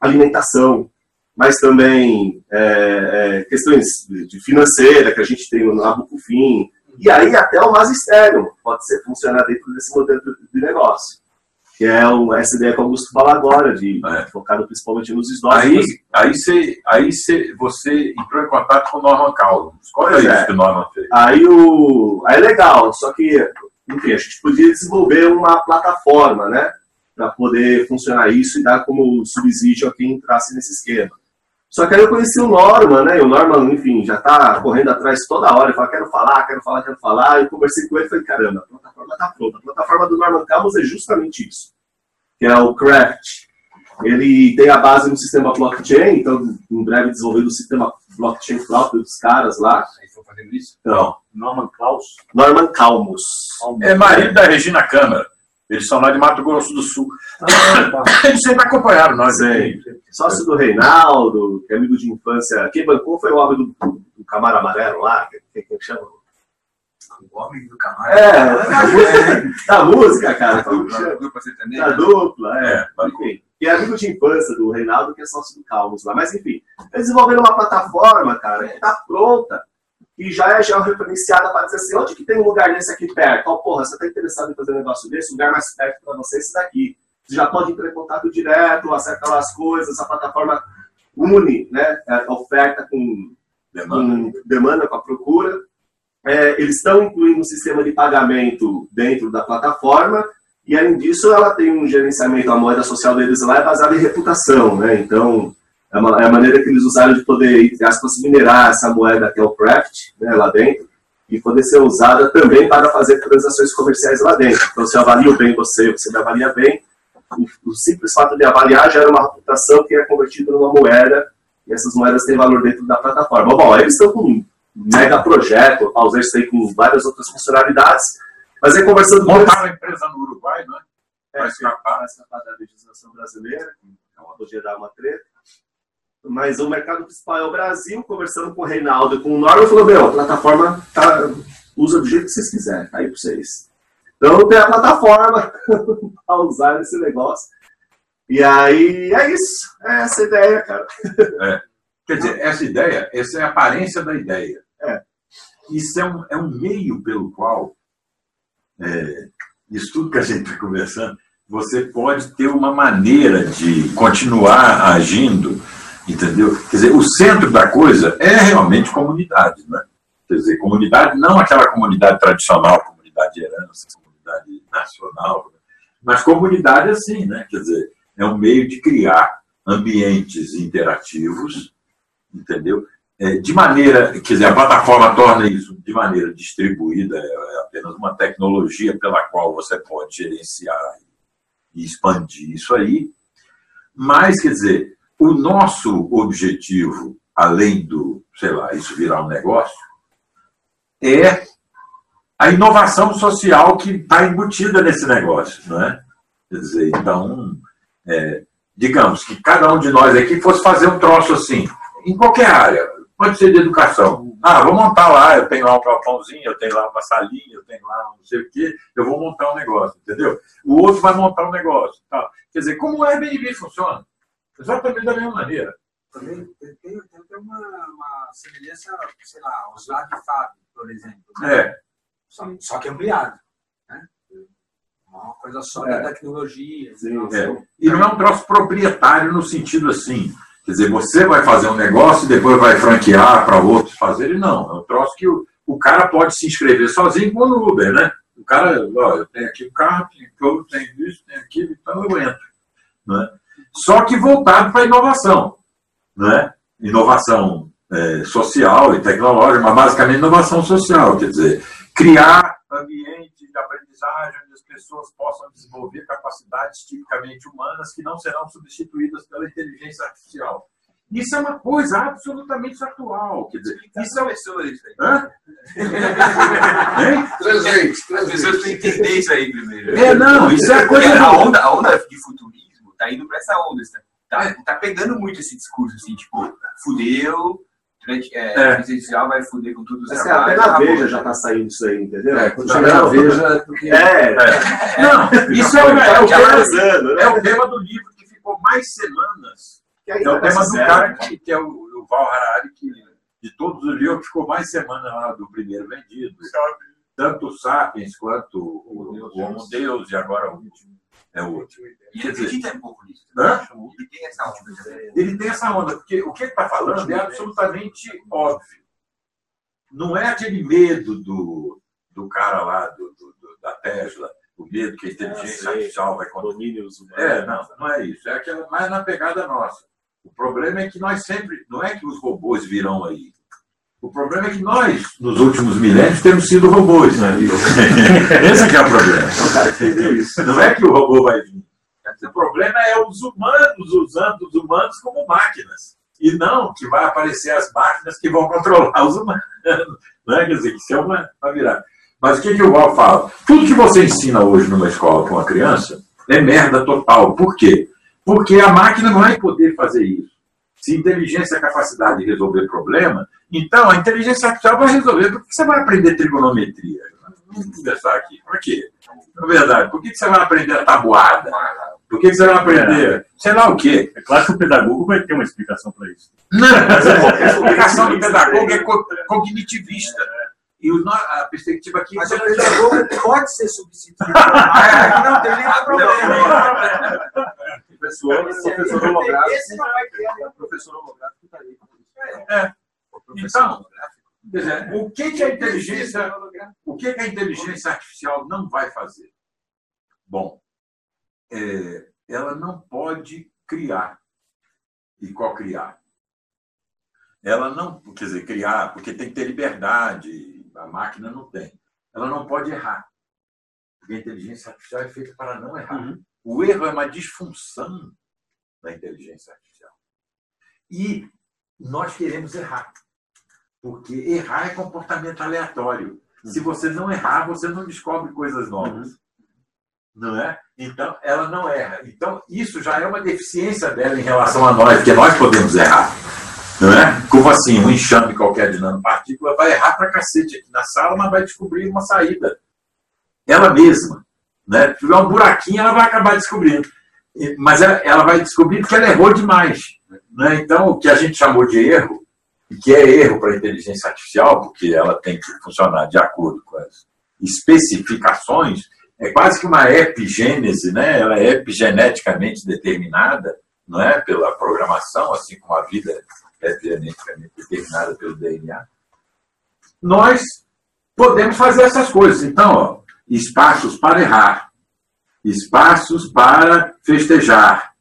alimentação, mas também é, é, questões de financeira que a gente tem no Abucufim. E aí até o mais externo pode ser, funcionar dentro desse modelo de negócio. Que é um, essa ideia que o Augusto fala agora, de é. focado principalmente nos idosos. Aí, aí, aí cê, você entrou em contato com o Norman Calmos. Qual é, é isso que o Norman fez? Aí, o, aí é legal, só que enfim, a gente podia desenvolver uma plataforma, né, para poder funcionar isso e dar como subsídio a quem entrasse nesse esquema. Só que aí eu conheci o Norman, né? E o Norman, enfim, já tá correndo atrás toda hora. Ele fala, quero falar, quero falar, quero falar. Eu conversei com ele e falei, caramba, a plataforma tá pronta. A plataforma do Norman Calmos é justamente isso, que é o Craft. Ele tem a base no sistema blockchain, então em breve desenvolvendo o sistema blockchain próprio dos caras lá. Vocês estão fazendo isso? Não. Norman Calmos? Norman Calmos. É marido da Regina Câmara. Eles são lá de Mato Grosso do Sul. Ah, tá. Eles sempre acompanharam nós. Hein? Sócio do Reinaldo, que é amigo de infância. Quem bancou foi o homem do, do Camaro Amarelo lá, que, que chama? O homem do Camaro Amarelo. É, da música, cara. Da dupla, você entendeu? Da dupla, é. Enfim, que é amigo de infância do Reinaldo, que é sócio do Calmos lá. Mas enfim, eles desenvolveram uma plataforma, cara, que tá pronta. E já é georreferenciada para dizer assim, onde que tem um lugar desse aqui perto? Oh, porra, você está interessado em fazer um negócio desse? O lugar mais perto para você é esse daqui. Você já pode entrar em contato direto, acertar lá as coisas, a plataforma une, né, a oferta com demanda, com, demanda, com a procura. É, eles estão incluindo um sistema de pagamento dentro da plataforma e, além disso, ela tem um gerenciamento, a moeda social deles lá é baseada em reputação, né? Então... É a maneira que eles usaram de poder, entre aspas, minerar essa moeda que é o craft, né, lá dentro, e poder ser usada também para fazer transações comerciais lá dentro. Então, se eu avalio bem você, você me avalia bem, o, o simples fato de avaliar gera uma reputação que é convertida numa moeda, e essas moedas têm valor dentro da plataforma. Bom, eles estão com um mega projeto, a Ausência tem com várias outras funcionalidades, mas aí conversando... Montaram uma empresa no Uruguai, não é? Para escapar. Para escapar da legislação brasileira, que podia dar uma treta. Mas o mercado principal é o Brasil, conversando com o Reinaldo e com o Norman, falou, meu, a plataforma tá, usa do jeito que vocês quiserem, tá aí para vocês. Então tem a plataforma para usar esse negócio. E aí é isso, é essa ideia, cara. É. Quer dizer, essa ideia, essa é a aparência da ideia. É. Isso é um, é um meio pelo qual, é, isso tudo que a gente está conversando, você pode ter uma maneira de continuar agindo. Entendeu? Quer dizer, o centro da coisa é realmente comunidade, né? Quer dizer, comunidade, não aquela comunidade tradicional, comunidade de herança, comunidade nacional, né? Mas comunidade assim, né? Quer dizer, é um meio de criar ambientes interativos, entendeu? É, de maneira, quer dizer, a plataforma torna isso de maneira distribuída, é apenas uma tecnologia pela qual você pode gerenciar e expandir isso aí, mas, quer dizer, o nosso objetivo, além do, sei lá, isso virar um negócio, é a inovação social que está embutida nesse negócio, não é? Quer dizer, então, é, digamos que cada um de nós aqui fosse fazer um troço assim, em qualquer área, pode ser de educação. Ah, vou montar lá, eu tenho lá um galpãozinho, eu tenho lá uma salinha, eu tenho lá não sei o quê, eu vou montar um negócio, entendeu? O outro vai montar um negócio. Tá? Quer dizer, como o Airbnb funciona? Exatamente da mesma maneira. Também tem, tem, tem uma, uma semelhança, sei lá, aos lados de Fábio, por exemplo. Né? É. Só, só que ampliado. Né? Uma coisa só é. da tecnologia. Sim, assim, é. E não é um troço proprietário no sentido assim. Quer dizer, você vai fazer um negócio e depois vai franquear para outros fazerem. Não, é um troço que o, o cara pode se inscrever sozinho como no Uber, né? O cara, ó, eu tenho aqui o carro, tenho tudo, tenho isso, tenho aquilo, então eu entro. Né? Só que voltado para a inovação. Né? Inovação é, social e tecnológica, mas basicamente inovação social. Quer dizer, criar ambiente de aprendizagem onde as pessoas possam desenvolver capacidades tipicamente humanas que não serão substituídas pela inteligência artificial. Isso é uma coisa absolutamente atual. Quer dizer, isso é uma pessoa. Hã? Transgente, transgente. As pessoas têm entender isso aí primeiro. É, não, isso é a coisa. A onda, a onda de futurismo está indo para essa onda. Tá, tá pegando muito esse discurso, assim, tipo, fudeu, é, a presidencial vai fuder com tudo os mas trabalhos. Até na Veja já tá saindo isso aí, entendeu? É, quando chegar na Veja... Porque... É, é. Não, isso é o, é, o tema, é o tema do livro que ficou mais semanas. É o tema do cara que, que é o, o Val Harari, que de todos os livros ficou mais semanas lá do primeiro vendido. Tanto o Sapiens quanto o Homo Deus e agora o último. É outro. E ele dizer, tem um pouco disso. Ele tem essa onda. Ele tem essa onda, porque o que ele está falando é absolutamente óbvio. Não é aquele medo do, do cara lá, do, do, da Tesla, o medo que a inteligência artificial vai contra. É, não, não é isso. É aquela mais na pegada nossa. O problema é que nós sempre. Não é que os robôs virão aí. O problema é que nós, nos últimos milênios, temos sido robôs. Né? Esse é que é o problema. Não é que o robô vai vir. O problema é os humanos usando os humanos como máquinas. E não que vai aparecer as máquinas que vão controlar os humanos. Né? Quer dizer, que isso é uma, uma virada. Mas o que, que o Val fala? Tudo que você ensina hoje numa escola para uma criança é merda total. Por quê? Porque a máquina não vai poder fazer isso. Se inteligência é a capacidade de resolver problema, então a inteligência artificial vai resolver. Por que você vai aprender trigonometria? Vamos conversar aqui. Por quê? Na verdade, por que você vai aprender a tabuada? Por que você vai aprender sei lá o quê? É claro que o pedagogo vai ter uma explicação para isso. Não, a explicação do pedagogo é cognitivista. E a perspectiva aqui... Mas o pedagogo pode ser substituído. Não tem nenhum problema. Pessoal, esse, professor é, holográfico. Esse não vai criar o professor holográfico está ali. É. É. Então, é. o que, que a inteligência, o que, que a inteligência artificial não vai fazer? Bom, é, ela não pode criar e co-criar. Ela não, quer dizer, criar, porque tem que ter liberdade, a máquina não tem. Ela não pode errar, porque a inteligência artificial é feita para não errar. Uhum. O erro é uma disfunção da inteligência artificial. E nós queremos errar, porque errar é comportamento aleatório. Uhum. Se você não errar, você não descobre coisas novas. Uhum. Não é? Então, ela não erra. Então, isso já é uma deficiência dela em relação a nós, porque nós podemos errar. Não é? Como assim, um enxame qualquer de nanopartícula vai errar pra cacete aqui na sala, mas vai descobrir uma saída. Ela mesma. Né? Se tiver um buraquinho, ela vai acabar descobrindo. Mas ela, ela vai descobrir porque ela errou demais. Né? Então, o que a gente chamou de erro, e que é erro para a inteligência artificial, porque ela tem que funcionar de acordo com as especificações, é quase que uma epigênese, né? Ela é epigeneticamente determinada, não é? Pela programação, assim como a vida é geneticamente determinada pelo D N A. Nós podemos fazer essas coisas. Então, ó, espaços para errar, espaços para festejar,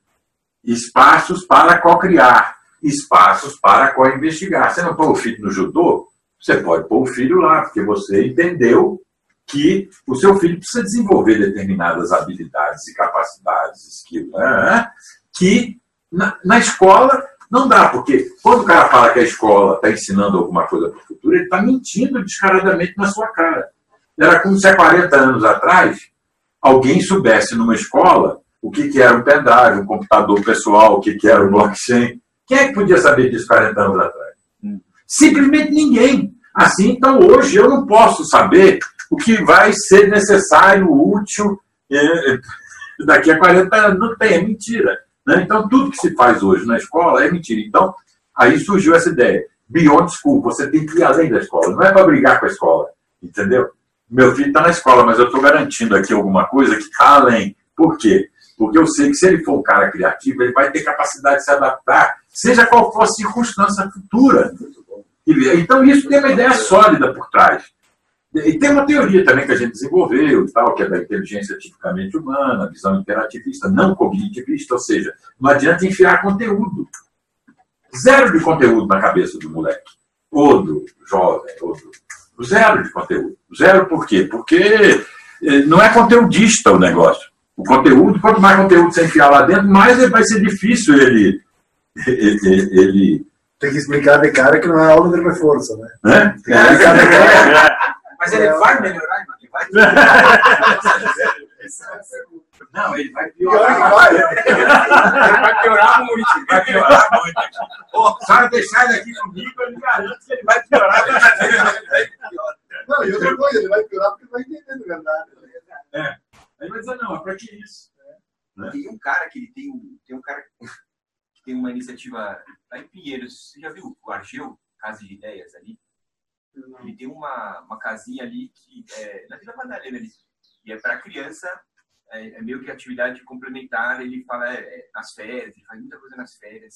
espaços para co-criar, espaços para co-investigar. Você não põe o filho no judô? Você pode pôr o filho lá, porque você entendeu que o seu filho precisa desenvolver determinadas habilidades e capacidades, skills, né? Que na, na escola não dá, porque quando o cara fala que a escola está ensinando alguma coisa para o futuro, ele está mentindo descaradamente na sua cara. Era como se há quarenta anos atrás alguém soubesse numa escola o que, que era um pendrive, um computador pessoal, o que, que era um blockchain. Quem é que podia saber disso quarenta anos atrás? Hum. Simplesmente ninguém. Assim, então hoje eu não posso saber o que vai ser necessário, útil, é, daqui a quarenta anos. Não tem, é mentira. Né? Então, tudo que se faz hoje na escola é mentira. Então, aí surgiu essa ideia. Beyond School, você tem que ir além da escola. Não é para brigar com a escola, entendeu? Meu filho está na escola, mas eu estou garantindo aqui alguma coisa que está além. Por quê? Porque eu sei que se ele for um cara criativo, ele vai ter capacidade de se adaptar, seja qual for a circunstância futura. Então, isso tem uma ideia sólida por trás. E tem uma teoria também que a gente desenvolveu, tal, que é da inteligência tipicamente humana, visão interativista, não cognitivista, ou seja, não adianta enfiar conteúdo. Zero de conteúdo na cabeça do moleque, ou do jovem, ou do... Zero de conteúdo. Zero por quê? Porque não é conteudista o negócio. O conteúdo, quanto mais conteúdo você enfiar lá dentro, mais vai ser difícil ele... ele, ele... Tem que explicar de cara que não é aula de força, né? É? Tem que explicar de cara... Mas ele vai melhorar, irmão. Ele vai melhorar. Não, ele vai piorar. Ele vai piorar muito. Ele vai piorar muito. Se eu deixar ele aqui comigo, eu lhe garanto que ele vai piorar. Não, e outra coisa, ele vai piorar porque vai entender, na verdade. É. Aí vai dizer, não, é pra que isso? É. Tem um cara que ele tem um, tem um cara que tem uma iniciativa lá em Pinheiros. Você já viu o Argeu, Casa de Ideias ali? Ele tem uma, uma casinha ali que é na Vila Madalena, ali, que é para criança, é, é meio que atividade complementar. Ele fala é, é, nas férias, ele faz muita coisa nas férias,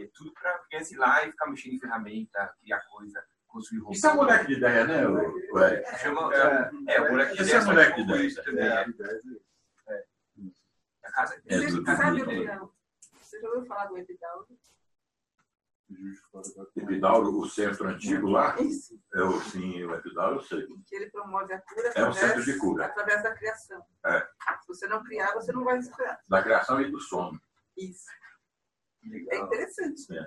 é tudo para criança ir lá e ficar mexendo em ferramenta, criar coisa, construir roupa. Isso é moleque de ideia, né? Ué. É, chama, é, é, é o moleque de ideia. Isso é moleque de ideia. Isso também, é. É. É. A casa é do Epidauro. Você já ouviu falar do Epidauro? Epidauro, o centro antigo lá, é o, sim, o Epidauro, eu sei. Que ele promove a cura através, é um centro de cura. Através da criação. É. Se você não criar, você não vai esperar. Da criação e do sono. Isso. Legal. É interessante. É.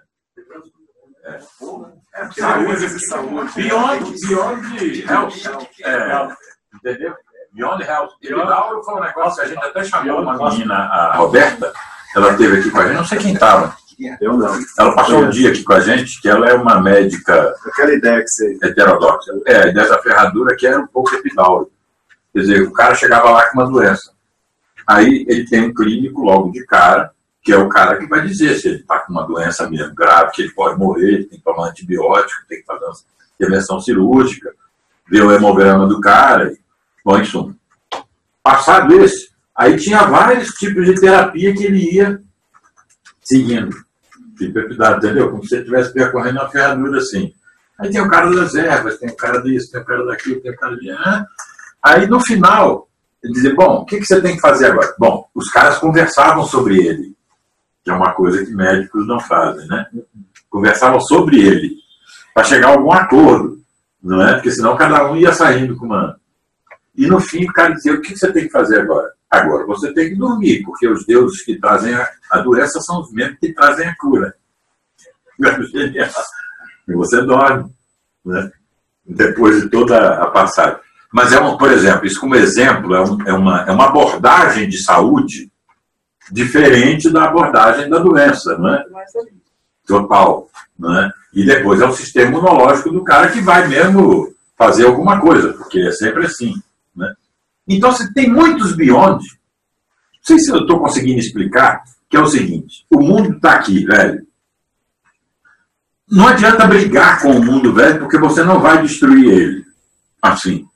É. É. Saúde, saúde. saúde. Beyond, beyond health. É. Entendeu? Beyond health. Epidauro foi um negócio que a gente até chamou uma menina, a Roberta, ela esteve aqui com a gente, não sei quem estava. Eu não. Ela passou um dia aqui com a gente, que ela é uma médica... Aquela ideia que você... Heterodoxa. É, a ideia da ferradura que era um pouco epidauro. Quer dizer, o cara chegava lá com uma doença. Aí ele tem um clínico logo de cara, que é o cara que vai dizer se ele está com uma doença mesmo grave, que ele pode morrer, ele tem que tomar antibiótico, tem que fazer uma intervenção cirúrgica, ver o hemograma do cara, e... bom, em suma. Passado esse, aí tinha vários tipos de terapia que ele ia seguindo. Tipo Epidauro, entendeu? Como se ele estivesse percorrendo uma ferradura assim. Aí tem o cara das ervas, tem o cara disso, tem o cara daquilo, tem o cara de... Aí no final, ele dizia, bom, o que, que você tem que fazer agora? Bom, os caras conversavam sobre ele, que é uma coisa que médicos não fazem, né? Conversavam sobre ele, para chegar a algum acordo, não é? Porque senão cada um ia saindo com uma... E no fim o cara dizia, o que, que você tem que fazer agora? Agora, você tem que dormir, porque os deuses que trazem a, a doença são os mesmos que trazem a cura. E você dorme, né? Depois de toda a passagem. Mas, é um, por exemplo, isso como exemplo é, um, é, uma, é uma abordagem de saúde diferente da abordagem da doença, não é? Total, não é? E depois é o sistema imunológico do cara que vai mesmo fazer alguma coisa, porque é sempre assim, né? Então, você tem muitos beyond. Não sei se eu estou conseguindo explicar, que é o seguinte. O mundo está aqui, velho. Não adianta brigar com o mundo, velho, porque você não vai destruir ele. Assim.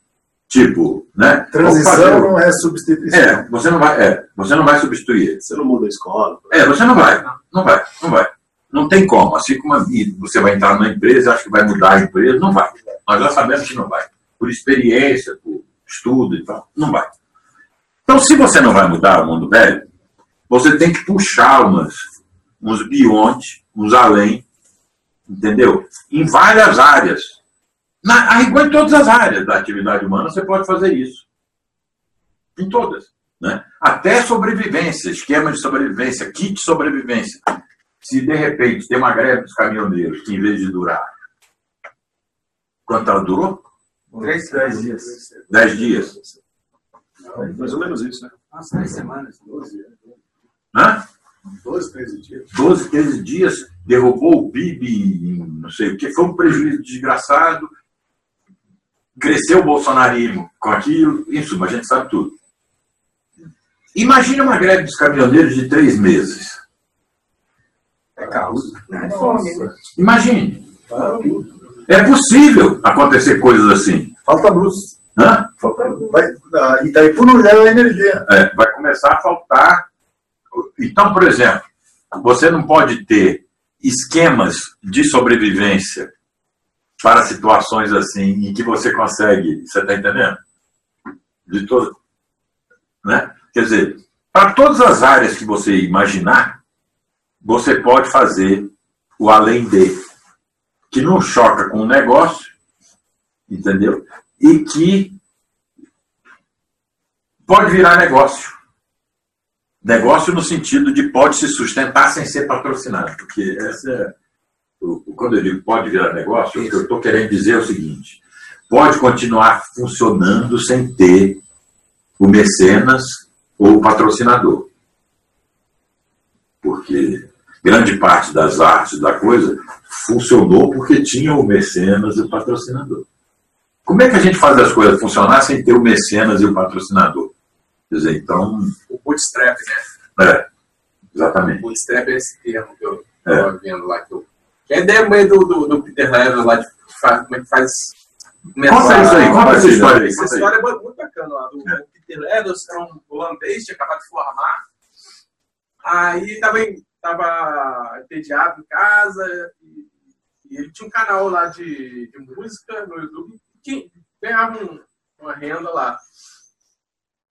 Tipo, né? Transição fazer... não é substituição. É, você não vai, é, você não vai substituir ele. Você não muda a escola. É, você não vai. Não vai, não vai. Não tem como. Assim como a vida, você vai entrar numa empresa, acha que vai mudar a empresa, não vai. Nós já sabemos que não vai. Por experiência, por... estudo e tal, não vai. Então, se você não vai mudar o mundo velho, você tem que puxar umas, uns beyond, uns além, entendeu? Em várias áreas. Na, a rigor, em todas as áreas da atividade humana, você pode fazer isso. Em todas. Né? Até sobrevivência, esquema de sobrevivência, kit de sobrevivência. Se, de repente, tem uma greve dos caminhoneiros que, em vez de durar... Quanto ela durou? Três, dez dias. Dez dias. Não, mais ou menos isso, né? Umas três semanas, doze. Hã? Doze, treze dias. Doze, treze dias, derrubou o P I B, não sei o que, foi um prejuízo desgraçado, cresceu o bolsonarismo com aquilo, isso, mas a gente sabe tudo. Imagina uma greve dos caminhoneiros de três meses. caos, né? Fome. Imagine. É possível acontecer coisas assim. Falta luz. Hã? Falta luz. Vai, e daí por não leva a energia. É, vai começar a faltar. Então, por exemplo, você não pode ter esquemas de sobrevivência para situações assim em que você consegue, você está entendendo? De todo, né? Quer dizer, para todas as áreas que você imaginar, você pode fazer o além de, que não choca com o negócio, entendeu? E que pode virar negócio. Negócio no sentido de pode se sustentar sem ser patrocinado, porque essa é, quando eu digo pode virar negócio, o que eu estou querendo dizer é o seguinte: pode continuar funcionando sem ter o mecenas ou o patrocinador. Porque grande parte das artes da coisa funcionou porque tinha o mecenas e o patrocinador. Como é que a gente faz as coisas funcionar sem ter o mecenas e o patrocinador? Quer dizer, então... O bootstrap, né? É, exatamente. O bootstrap é esse termo que eu estava é. vendo lá. Que, eu... que é a ideia do, do, do Peter Laird lá, de faz, como é que faz... Conta isso aí, conta essa história aí. Essa história é muito bacana lá. Do é. Peter Laird, era um holandês, tinha acabado de formar. Aí estava tava entediado em casa. E, e ele tinha um canal lá de, de música no YouTube. Que ganhava um, uma renda lá.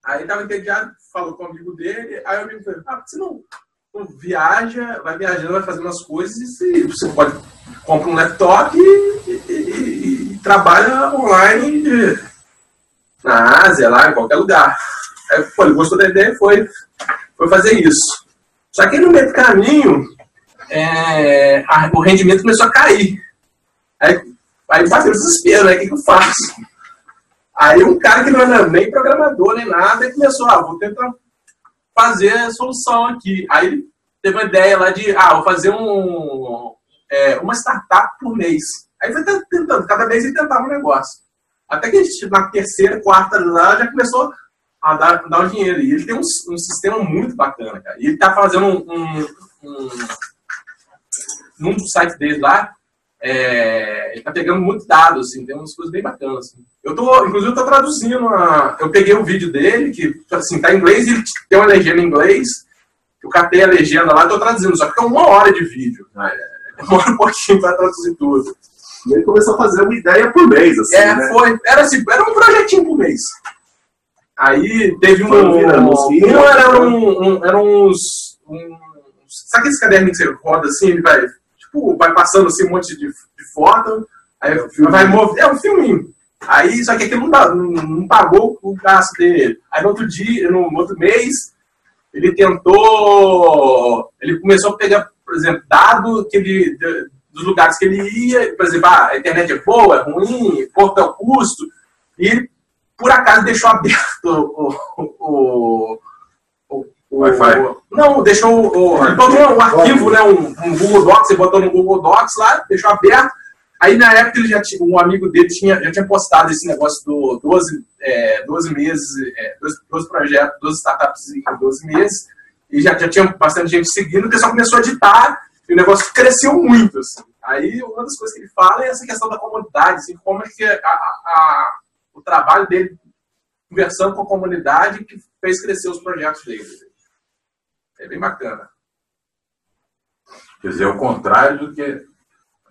Aí estava entediado, falou com o amigo dele, aí o amigo falou, ah, você não, não viaja, vai viajando, vai fazendo as coisas, e você pode comprar um laptop e, e, e, e trabalha online de, na Ásia, lá, em qualquer lugar. Aí pô, ele gostou da ideia e foi, foi fazer isso. Só que no meio do caminho, é, a, o rendimento começou a cair. Aí, aí bateu o desespero, né? O que, que eu faço? Aí um cara que não era nem programador, nem nada, ele começou, ah, vou tentar fazer a solução aqui. Aí teve uma ideia lá de, ah, vou fazer um, é, uma startup por mês. Aí foi tentando, cada vez ele tentava um negócio. Até que na terceira, quarta lá, já começou a dar, a dar o dinheiro. E ele tem um, um sistema muito bacana, cara. E ele tá fazendo um... um, um num dos sites dele lá, É, ele tá pegando muito dado, assim, tem umas coisas bem bacanas. Assim. Eu tô, inclusive, eu tô traduzindo. A, eu peguei o um vídeo dele, que assim, tá em inglês, ele tem uma legenda em inglês. Eu catei a legenda lá e tô traduzindo, só que é uma hora de vídeo. Né? Demora um pouquinho pra traduzir tudo. E ele começou a fazer uma ideia por mês, assim. É, né? foi. Era assim, era um projetinho por mês. Aí teve um. um, um, um era um, um, era uns. Um, sabe esse caderno que você roda assim, ele vai. Vai passando assim um monte de, de foto, aí um vai mover. É um filminho. Aí, só que aquilo não, não, não pagou o gasto dele. Aí no outro dia, no outro mês, ele tentou. Ele começou a pegar, por exemplo, dado que ele, de, dos lugares que ele ia, por exemplo, ah, a internet é boa, é ruim, quanto é o custo, e ele, por acaso deixou aberto o. o, o, o Wi-Fi. O, Não, deixou o, ele botou um arquivo, né, um, um Google Docs, ele botou no Google Docs lá, deixou aberto. Aí na época ele já tinha, um amigo dele tinha, já tinha postado esse negócio do doze, é, doze meses, é, doze projetos, doze startups em doze meses, e já, já tinha bastante gente seguindo, o pessoal começou a editar, e o negócio cresceu muito. Assim. Aí uma das coisas que ele fala é essa questão da comunidade, assim, como é que a, a, a, o trabalho dele, conversando com a comunidade, que fez crescer os projetos dele. É bem bacana. Quer dizer, é o contrário do que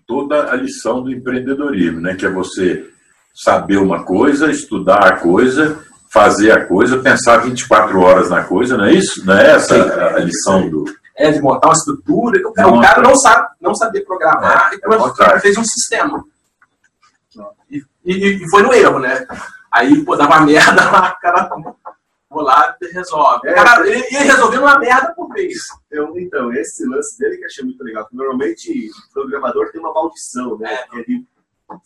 toda a lição do empreendedorismo, né? Que é você saber uma coisa, estudar a coisa, fazer a coisa, pensar vinte e quatro horas na coisa, não é isso? Não é essa a lição do... É, de montar uma estrutura. O cara, o cara não sabe não saber programar, é, então é fez um sistema. E, e, e foi no erro, né? Aí, pô, dava merda lá, o cara... Vou lá e resolve. É, cara, ele, ele resolveu uma merda por vez. Então, então, esse lance dele que eu achei muito legal. Porque normalmente, o programador tem uma maldição, né? É. Ele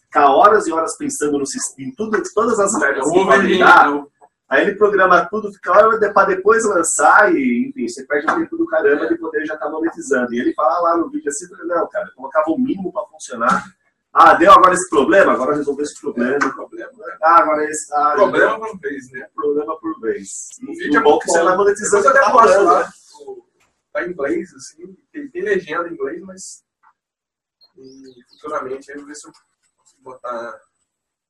fica horas e horas pensando no sistema, em tudo, todas as merdas que ele dá. Aí ele programa tudo, fica horas para depois lançar e, enfim, você perde o tempo do caramba de poder já estar monetizando. E ele fala lá no vídeo assim, não, cara, eu colocava o mínimo para funcionar. Ah, deu agora esse problema? Agora resolveu esse problema. É, problema né? Ah, agora é esse. Ah, problema já... por vez, né? Problema por vez. O vídeo é bom que você vai monetizando até a hora. Tá em inglês, assim, tem Tem legenda em inglês, mas e futuramente eu vou ver se eu consigo botar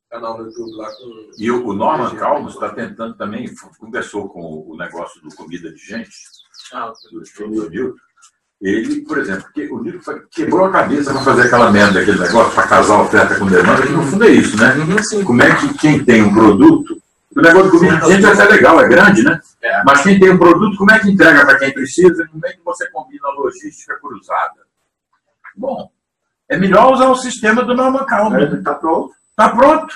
canal no YouTube lá com... E o Norman Calmos está tentando também, conversou com o negócio do Comida de Gente, ah, do estudo do ele, por exemplo, porque o Nilo quebrou a cabeça para fazer aquela merda, aquele negócio para casar oferta com demanda, que no fundo é isso, né? Uhum, como é que quem tem um produto... O negócio do Comida de Gente é até legal, é grande, né? É. Mas quem tem um produto, como é que entrega para quem precisa? Como é que você combina a logística cruzada? Bom, é melhor usar o sistema do Norman Calmos. Está pronto. Está pronto.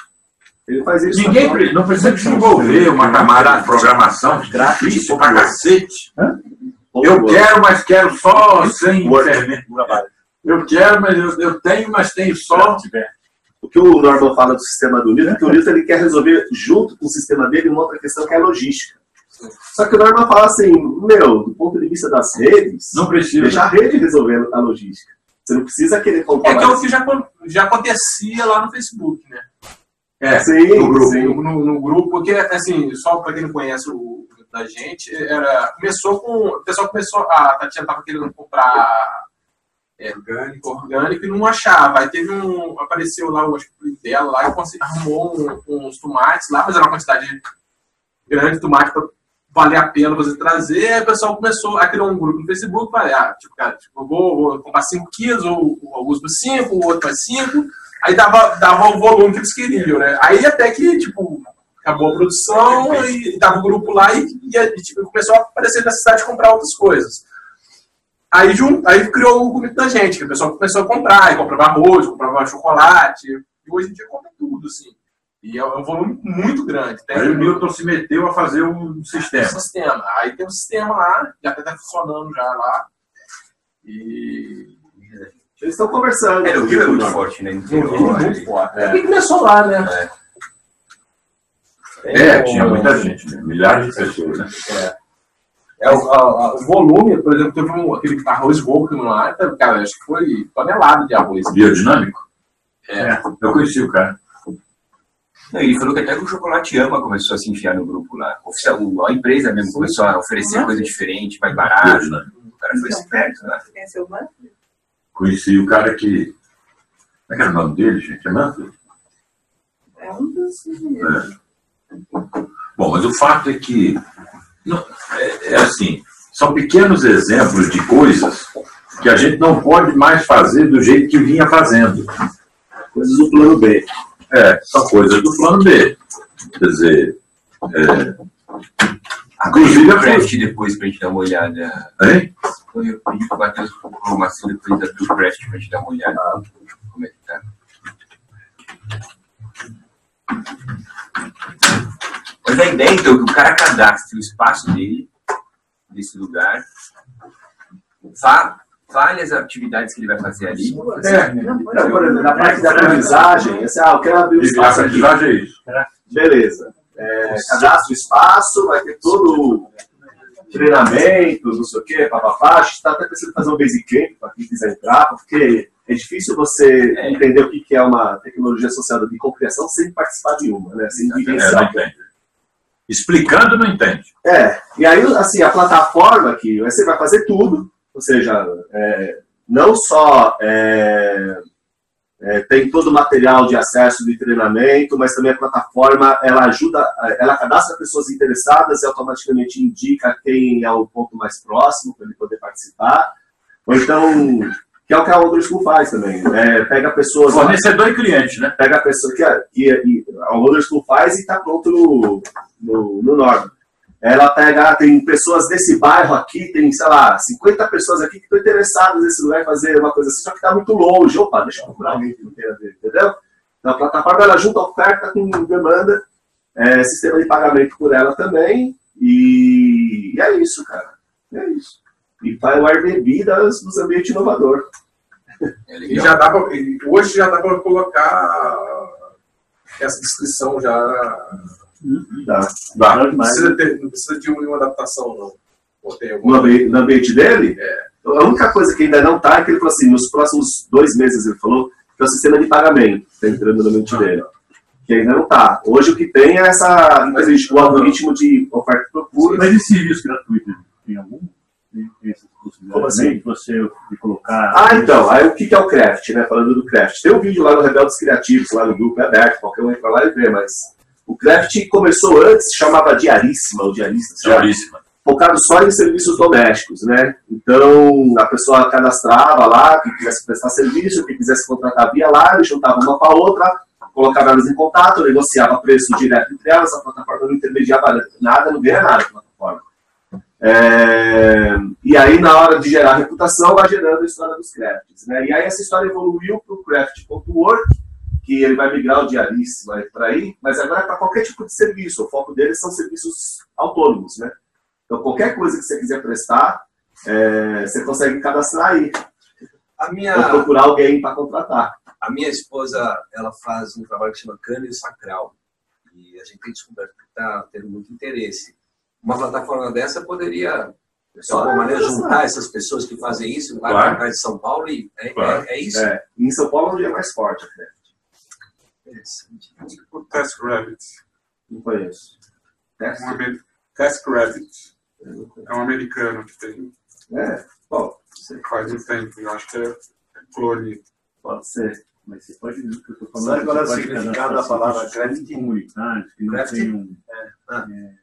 Ele faz isso. Ninguém pre... não precisa desenvolver uma camada de programação difícil pra cacete. Hã? Eu quero, mas quero só sem fermento. Eu quero, mas eu, eu tenho, mas tenho só. O que o Norman fala do sistema do Nilo é que o Nilo ele quer resolver junto com o sistema dele uma outra questão que é a logística. Só que o Norman fala assim, meu, do ponto de vista das redes, não precisa deixar a rede resolver a logística. Você não precisa querer controlar. É que é o que já, já acontecia lá no Facebook, né? É, sim, no grupo. Sim. No, no grupo, porque, assim, só para quem não conhece o grupo da gente, era, começou com... O pessoal começou... A Tatiana estava querendo comprar é, orgânico, orgânico, e não achava. Aí teve um... Apareceu lá, eu acho que o dela lá, e consegui, arrumou um, uns tomates lá, mas era uma quantidade grande de tomate para valer a pena você trazer. Aí o pessoal começou a criar um grupo no Facebook, falei, ah, tipo, cara, tipo, eu vou, vou comprar cinco quilos, ou o Augusto cinco, o outro faz cinco, aí dava, dava o volume que eles queriam, né? Aí até que, tipo, acabou a produção e dava o grupo lá e, e tipo, começou a aparecer necessidade de comprar outras coisas. Aí, de um, aí criou o Comida da Gente, que o pessoal começou a comprar, e comprava arroz, comprava chocolate, e hoje em dia compra tudo, assim. E é um volume muito grande. Aí o Milton se meteu a fazer um sistema. Um sistema. Aí tem um sistema lá, já está funcionando já lá. E... Eles estão conversando. É, o Rio é muito forte, né? O Rio é muito forte. E começou lá, né? É, é tinha muita gente, né? Milhares de pessoas, né? É. É, o, a, o volume, por exemplo, teve um, aquele arroz Volcano lá, cara, acho que foi tonelada de arroz. Biodinâmico? É. Eu conheci o cara. Não, ele falou que até o Chocolate Ama começou a se enfiar no grupo lá. A empresa mesmo começou a oferecer uhum. coisa diferente, mais barato. Né? O cara foi esperto, né? Conheci o cara que... Como é que era o nome dele, gente? É Manfred? É um dos... Bom, mas o fato é que... Não, é, é assim, são pequenos exemplos de coisas que a gente não pode mais fazer do jeito que vinha fazendo. Coisas do plano B. É, são coisas do plano B. Quer dizer, é, inclusive a Craft depois para a gente dar uma olhada. Hein? Eu pedi para o Matheus o Marcelo depois da do Craft para a gente dar uma olhada. Como é que tá? Mas a ideia então que o cara cadastre o espaço dele, desse lugar, sabe? Várias atividades que ele vai fazer ali. É, não, não, na parte da aprendizagem, assim, ah, eu quero abrir um espaço aqui. É isso. Beleza. É, cadastro o espaço, vai ter todo o treinamento, não sei o quê, papapá. A gente está até pensando em fazer um basic camp para quem quiser entrar, porque é difícil você é. entender o que é uma tecnologia associada de cocriação sem participar de uma, né? Sem vivenciar. Explicando, não entende. É, e aí, assim, a plataforma que você vai fazer tudo. Ou seja, é, não só é, é, tem todo o material de acesso de treinamento, mas também a plataforma, ela ajuda, ela cadastra pessoas interessadas e automaticamente indica quem é o ponto mais próximo para ele poder participar. Ou então, que é o que a Wonderschool faz também, é, pega pessoas... Fornecedor e cliente, né? Pega a pessoa que a, que a Wonderschool faz e está pronto no, no, no Norman. Ela pega, tem pessoas desse bairro aqui, tem, sei lá, cinquenta pessoas aqui que estão interessadas nesse lugar em fazer uma coisa assim, só que está muito longe. Opa, deixa eu procurar alguém que não tem a ver, entendeu? Então, a plataforma, ela junta oferta com demanda, é, sistema de pagamento por ela também, e, e é isso, cara. É isso. E vai o Airbnb das, dos ambientes inovador. É legal. E já dá pra, hoje já dá para colocar essa descrição já... Dá. Dá. Não, precisa ter, não precisa de nenhuma adaptação, não. No ambiente, no ambiente dele? É. A única coisa que ainda não está é que ele falou assim, nos próximos dois meses, ele falou, que é o sistema de pagamento que está entrando no ambiente ah. dele. Que ainda não está. Hoje o que tem é essa, mas, o algoritmo de oferta e procura. Mas e serviço gratuito? Tem algum? essa possibilidade. Como assim? De você de colocar... Ah, então, aí o que é o craft, né? Falando do craft. Tem um vídeo lá no Rebeldes Criativos, lá no grupo, é aberto, qualquer um entra lá e vê, mas... O craft começou antes, chamava diaríssima, ou diarista, diaríssima, focado só em serviços domésticos, né? Então, a pessoa cadastrava lá, quem quisesse prestar serviço, quem quisesse contratar via lá, juntava uma com a outra, colocava elas em contato, negociava preço direto entre elas, a plataforma não intermediava nada, não ganha nada a plataforma. É... E aí, na hora de gerar reputação, vai gerando a história dos crafts, né? E aí, essa história evoluiu para o craft ponto org, que ele vai migrar o diaríssimo para aí, mas agora é para qualquer tipo de serviço. O foco deles são serviços autônomos, né? Então, qualquer coisa que você quiser prestar, é, você consegue cadastrar aí. A minha... Ou procurar alguém para contratar. A minha esposa, ela faz um trabalho que chama Cânio Sacral. E a gente tem descoberto que está tendo muito interesse. Uma plataforma dessa poderia... De alguma maneira, juntar essas pessoas que fazem isso lá claro. Atrás de São Paulo e... É, claro. é, é isso? É. Em São Paulo, onde é mais forte, né? Interessante. Tipo TaskRabbit. Não conheço. TaskRabbit. É um americano que tem. É, bom. Faz um tempo, eu acho que é clone. Pode ser. Mas você pode dizer o que eu estou falando. Sabe qual é o significado da palavra crédito? Comunidade, que não tem um.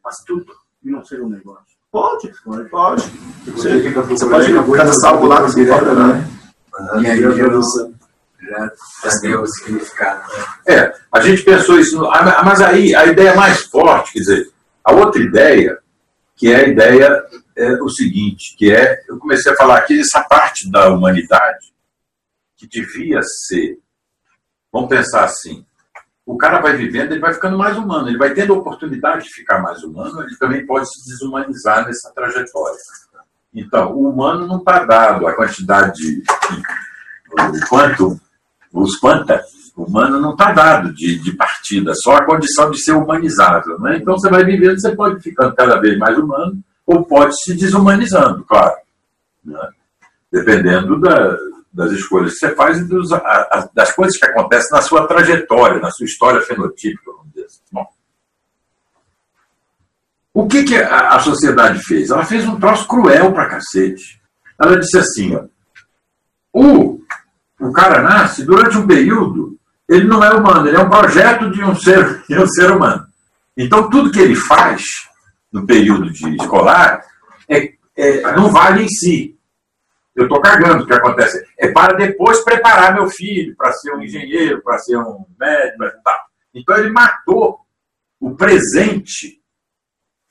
Faz tudo e não ser um negócio. Pode, pode. Pode. Você pode cadastrar o lado direto, né? E aí eu não sei. Já deu o significado. É, a gente pensou isso, mas aí a ideia mais forte, quer dizer, a outra ideia, que é a ideia é o seguinte, que é, eu comecei a falar aqui, essa parte da humanidade que devia ser, vamos pensar assim, o cara vai vivendo, ele vai ficando mais humano, ele vai tendo a oportunidade de ficar mais humano, ele também pode se desumanizar nessa trajetória. Então, o humano não está dado a quantidade de... O quanto... Os quanta, o humano não está dado de, de partida, só a condição de ser humanizável. Né? Então você vai vivendo, você pode ficando cada vez mais humano ou pode se desumanizando, claro. Né? Dependendo da, das escolhas que você faz e dos, a, a, das coisas que acontecem na sua trajetória, na sua história fenotípica. Vamos dizer assim. Bom, o que, que a, a sociedade fez? Ela fez um troço cruel pra cacete. Ela disse assim, ó, o... O cara nasce, durante um período, ele não é humano, ele é um projeto de um ser, de um ser humano. Então, tudo que ele faz no período de escolar é, é, não vale em si. Eu estou cagando o que acontece. É para depois preparar meu filho para ser um engenheiro, para ser um médico e tal. Então, ele matou o presente.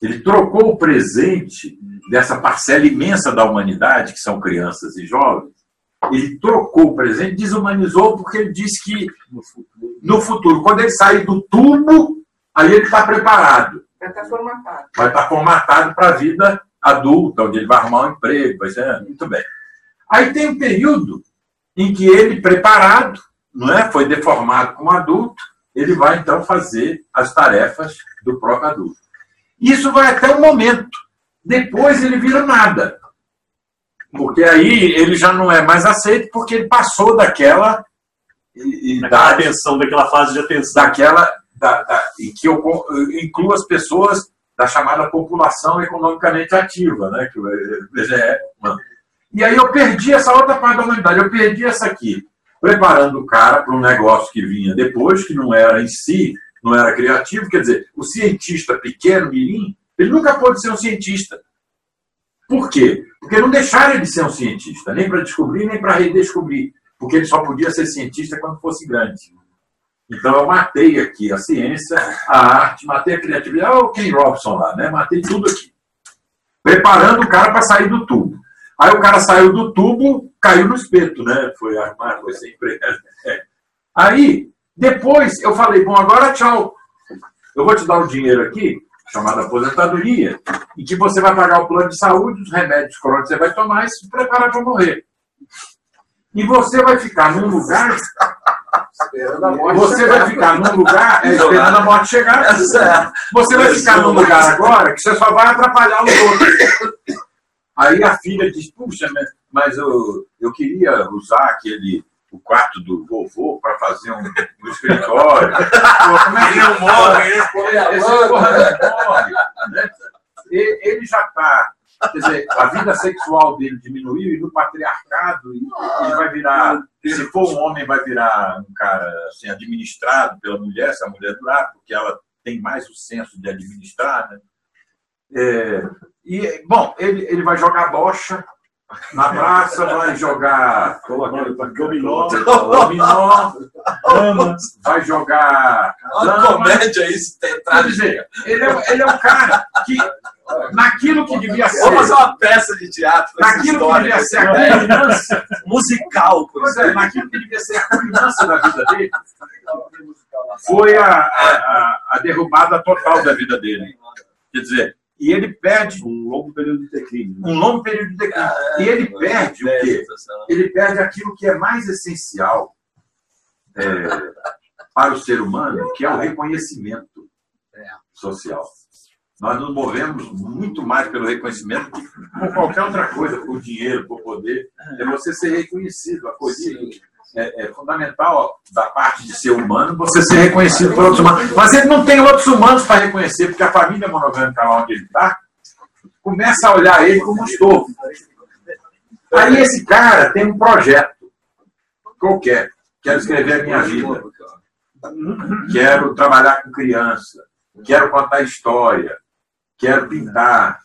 Ele trocou o presente dessa parcela imensa da humanidade, que são crianças e jovens. Ele trocou o presente, desumanizou, porque ele disse que no futuro, no futuro quando ele sair do tubo, aí ele está preparado. Vai estar formatado. Vai estar formatado para a vida adulta, onde ele vai arrumar um emprego. Vai ser, muito bem. Aí tem um período em que ele, preparado, não é? Foi deformado como adulto, ele vai então fazer as tarefas do próprio adulto. Isso vai até um momento. Depois ele vira nada. Porque aí ele já não é mais aceito porque ele passou daquela da atenção, daquela fase de atenção. Daquela da, da, em que eu incluo as pessoas da chamada população economicamente ativa, né? Que o B G E manda. E aí eu perdi essa outra parte da humanidade, eu perdi essa aqui, preparando o cara para um negócio que vinha depois, que não era em si, não era criativo. Quer dizer, o cientista pequeno, mirim, ele nunca pôde ser um cientista. Por quê? Porque não deixaram ele ser um cientista, nem para descobrir, nem para redescobrir. Porque ele só podia ser cientista quando fosse grande. Então eu matei aqui a ciência, a arte, matei a criatividade. Olha o Ken Robson lá, né? Matei tudo aqui. Preparando o cara para sair do tubo. Aí o cara saiu do tubo, caiu no espeto, né? Foi armado, foi sem emprego. É. Aí, depois, eu falei, bom, agora tchau. Eu vou te dar um dinheiro aqui, chamada aposentadoria, em que você vai pagar o plano de saúde, os remédios crônicos que você vai tomar e se preparar para morrer. E você vai ficar num lugar... Esperando a morte você chegar, vai ficar num lugar... É, esperando a morte chegar. É, você vai ficar num lugar agora que você só vai atrapalhar os outros. Aí a filha diz, puxa, mas eu, eu queria usar aquele... o quarto do vovô para fazer um, um escritório. Pô, como é que ele morre? Ele, ele já está Quer dizer, a vida sexual dele diminuiu e no patriarcado ele vai virar, se for um homem, vai virar um cara assim, administrado pela mulher, se a mulher durar, porque ela tem mais o senso de administrar, né? É, e, bom, ele, ele vai jogar bocha na praça, vai jogar dominó, dominó, dama, vai jogar dama. Comédia é isso, tentar dizer, ele é, ele é um cara que naquilo que devia ser, vamos fazer uma peça de teatro, naquilo história, que devia ser a criança musical, pois é, naquilo que devia ser a criança da vida dele, foi a, a, a derrubada total da vida dele. Quer dizer, e ele perde um longo período de declínio. Né? Um longo período de declínio. Ah, e ele perde o quê? Ele perde aquilo que é mais essencial é, para o ser humano, que é o reconhecimento social. Nós nos movemos muito mais pelo reconhecimento que por qualquer outra coisa, por dinheiro, por poder. É você ser reconhecido, acolhido. É, é fundamental da parte de ser humano você ser reconhecido por outros humanos. Mas ele não tem outros humanos para reconhecer, porque a família monogâmica onde ele está começa a olhar ele como um estofo. Aí esse cara tem um projeto qualquer. Quero escrever a minha vida. Quero trabalhar com criança. Quero contar história. Quero pintar.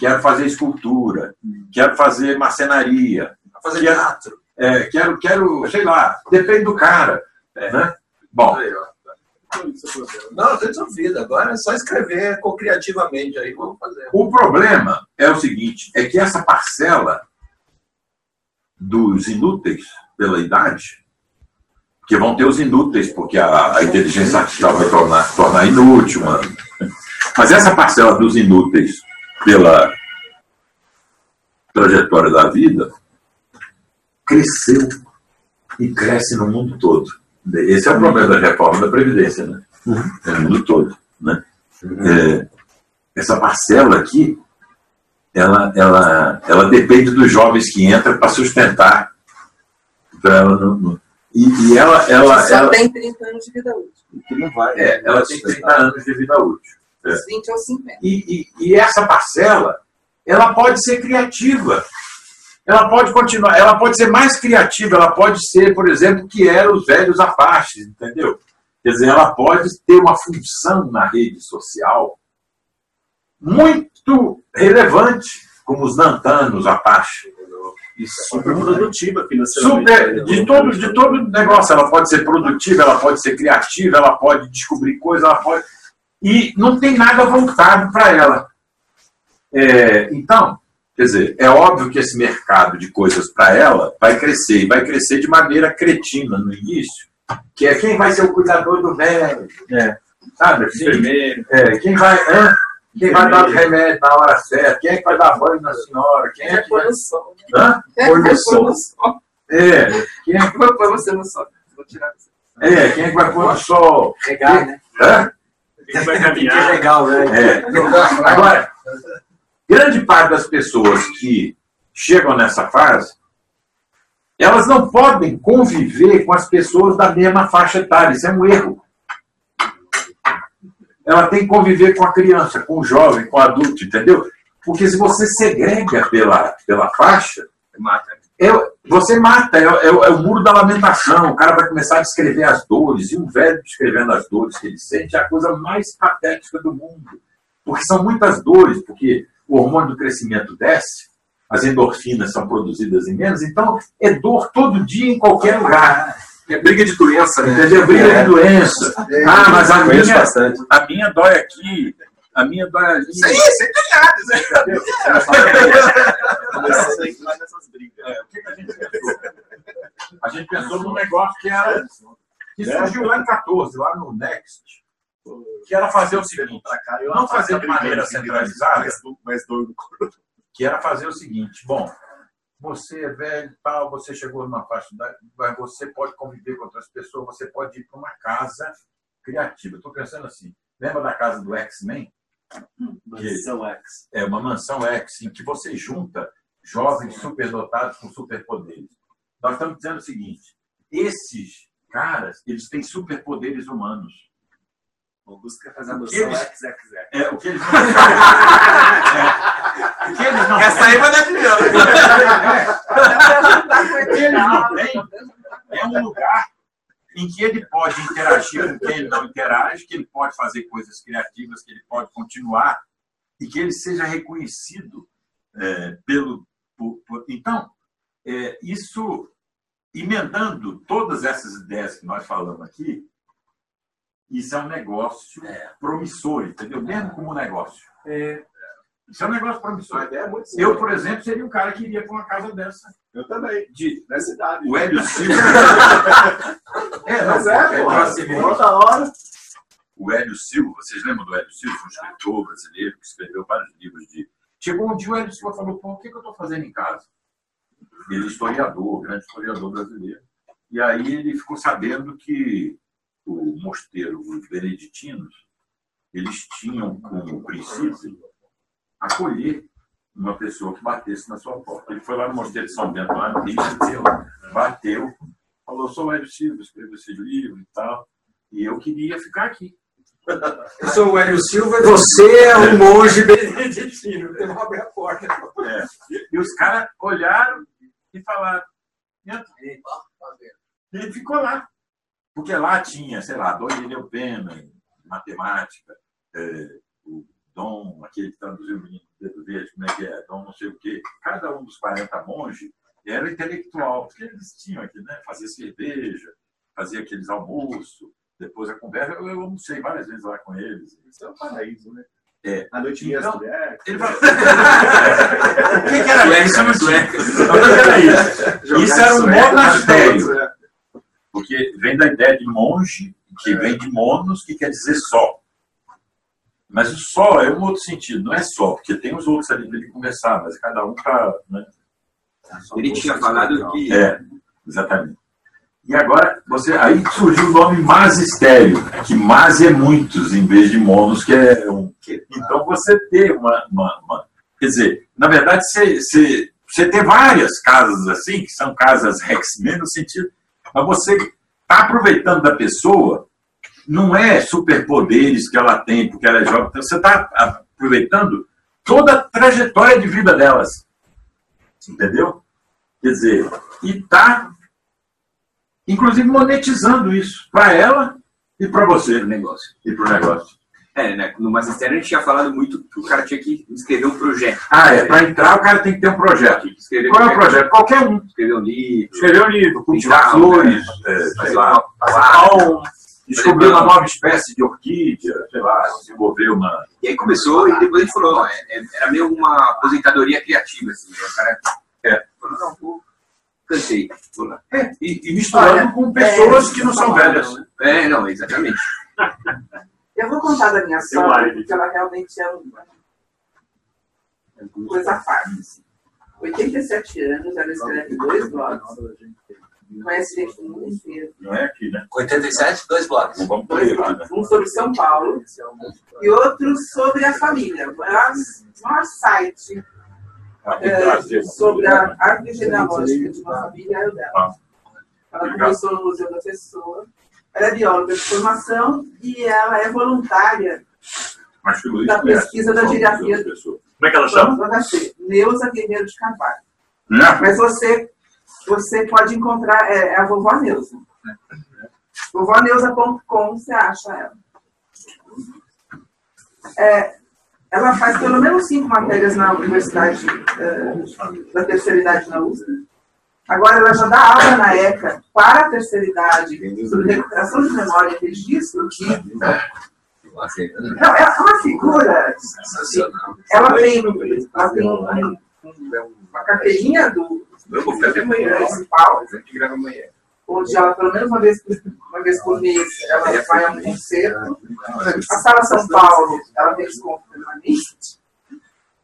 Quero fazer escultura. Quero fazer marcenaria. Fazer teatro. É, quero, quero, sei lá, depende do cara. É. Né? Bom. Não, tem sua vida. Agora é só escrever criativamente aí, vamos fazer. O problema é o seguinte, é que essa parcela dos inúteis pela idade, que vão ter os inúteis, porque a, a inteligência artificial vai tornar, tornar inútil, mano. Mas essa parcela dos inúteis pela trajetória da vida cresceu e cresce no mundo todo. Esse é o problema da reforma da Previdência, né? É no mundo todo, né? É, essa parcela aqui, ela, ela, ela depende dos jovens que entram para sustentar. Então ela não, não, e, e ela... ela só ela, tem trinta anos de vida útil. Que não vai, é, ela tem trinta anos de vida útil. É. vinte ou cinquenta. E, e, e essa parcela, ela pode ser criativa. Ela pode continuar, ela pode ser mais criativa, ela pode ser, por exemplo, que eram os velhos apaches, entendeu? Quer dizer, ela pode ter uma função na rede social muito relevante, como os nantanos apaches. E super produtiva financeiramente. Super, de, todo, de todo negócio, ela pode ser produtiva, ela pode ser criativa, ela pode descobrir coisas, ela pode... E não tem nada voltado para ela. É, então... Quer dizer, é óbvio que esse mercado de coisas para ela vai crescer, e vai crescer de maneira cretina no início, que é quem vai ser o cuidador do velho, né? Sabe? Assim, é, quem vai, né? Quem vai dar o remédio na hora certa, quem é que vai dar banho na senhora, quem é que vai... Hã? Pôr no sol. É, quem é que vai pôr você no sol? Vou tirar você. É, quem é que vai pôr no sol? Regar, né? Hã? Quem vai caminhar? Que é legal, né? É. Agora... Grande parte das pessoas que chegam nessa fase, elas não podem conviver com as pessoas da mesma faixa etária. Isso é um erro. Ela tem que conviver com a criança, com o jovem, com o adulto, entendeu? Porque se você segrega pela, pela faixa, é, você mata. É, é, é o muro da lamentação. O cara vai começar a descrever as dores. E um velho descrevendo as dores que ele sente é a coisa mais patética do mundo. Porque são muitas dores, porque... O hormônio do crescimento desce, as endorfinas são produzidas em menos, então é dor todo dia em qualquer lugar. É briga de doença, né? É briga é. de doença. É. Ah, mas a minha, a minha dói aqui, a minha dói ali. Isso aí, sem telhado, isso aí. O que a gente pensou? A gente pensou num negócio que era que surgiu lá em dois mil e catorze, lá no Next. Que era fazer o seguinte, não fazer de maneira centralizada, que era fazer o seguinte, bom, você é velho, tal, você chegou numa faixa, mas você pode conviver com outras pessoas, você pode ir para uma casa criativa. Estou pensando assim, lembra da casa do X-Men? Mansão X. É uma mansão X, em que você junta jovens superdotados com superpoderes. Nós estamos dizendo o seguinte, esses caras, eles têm superpoderes humanos. O Augusto quer fazer a noção eles... lá, quiser, quiser. É, o que eles... é. O que eles não... Essa aí vai dar dinheiro. O que eles não têm é um lugar em que ele pode interagir com quem ele não interage, que ele pode fazer coisas criativas, que ele pode continuar e que ele seja reconhecido é, pelo... Por, por... Então, é, isso... Emendando todas essas ideias que nós falamos aqui, isso é um negócio é. promissor, entendeu? Mesmo como negócio. É. Isso é um negócio promissor. Ideia é muito eu, por exemplo, seria um cara que iria para uma casa dessa. Eu também. De, da cidade. O Hélio Silva. é, mas é, hora. O Hélio Silva, vocês lembram do Hélio Silva? Um escritor brasileiro que escreveu vários livros de... Chegou um dia o Hélio Silva falou, pô, o que eu estou fazendo em casa? Ele é historiador, grande historiador brasileiro. E aí ele ficou sabendo que o mosteiro, os beneditinos, eles tinham como princípio acolher uma pessoa que batesse na sua porta. Ele foi lá no mosteiro de São Bento, lá no Rio, bateu, falou, sou o Hélio Silva, escrevo esse livro e tal, e eu queria ficar aqui. Eu sou o Hélio Silva, você é um monge beneditino, eu vou abrir a porta. É. E os caras olharam e falaram, entra. Ele ficou lá, porque lá tinha, sei lá, Dom Irineu Pena, matemática, é, o Dom, aquele que traduziu o menino do dedo verde, como é que é, Dom não sei o quê. Cada um dos quarenta monges era intelectual, porque eles tinham aqui, né? Fazia cerveja, fazia aqueles almoços. Depois da conversa, eu almocei várias vezes lá com eles. Isso é um paraíso, né? É. A noite então, as mulheres. Ele falou. O que, que era sueca, isso? Sueca. Então, o que era isso? Jogar isso era um monastério. Porque vem da ideia de monge, que é. vem de monos, que quer dizer só. Mas o só é um outro sentido, não é só, porque tem os outros ali para ele conversar, mas cada um está. Né? Ele tinha falado que. É, exatamente. E agora, você, aí surgiu o nome masistério, que mas é muitos, em vez de monos, que é um... Então, você ter uma... uma, uma quer dizer, na verdade, você, você, você tem várias casas assim, que são casas rex-men, no sentido... Mas você está aproveitando da pessoa, não é superpoderes que ela tem, porque ela é jovem, então você está aproveitando toda a trajetória de vida delas. Entendeu? Quer dizer, e está... Inclusive monetizando isso para ela e para você. Pro negócio. E para o negócio. É, né? No magistério a gente tinha falado muito que o cara tinha que escrever um projeto. Ah, é. Para entrar o cara tem que ter um projeto. Escrever Qual é o projeto? projeto? Qualquer um. Escrever um livro. Escrever um livro. Cultivar flores. Sei lá. Descobrir uma nova espécie de orquídea. Sei lá. Desenvolver uma... E aí começou e depois a gente falou, ó, era meio uma aposentadoria criativa. Assim, né? O cara é. falou, não, pô. Cansei. É, e, e misturando Olha, com pessoas é, que não são velhas. Não, né? É, não, exatamente. Eu vou contar da minha sogra, porque ela realmente é uma coisa à parte. Assim. oitenta e sete anos, ela escreve dois blogs. Conhece gente do mundo inteiro. Não é aqui, né? oitenta e sete, dois blogs. Um sobre São Paulo e outro sobre a família. O maior, maior site. É, sobre a árvore genealógica de uma família é o dela. Ela começou no Museu da Pessoa, ela é bióloga de formação e ela é voluntária da pesquisa da girafia. Como é que ela chama? Neuza Guerreiro de Carvalho. Mas você, você pode encontrar é, a vovó Neuza. vovó neuza ponto com você acha ela. É... Ela faz pelo menos cinco matérias na Universidade uh, da Terceira Idade na U S P. Agora ela já dá aula na ECA para a Terceira Idade sobre recuperação de memória e registro. De... Não, é uma figura. Ela tem, ela tem uma, uma carteirinha do municipal, onde ela, pelo menos uma vez, uma vez por mês, ela vai a um concerto. A Sala São Paulo, ela tem desconto permanente.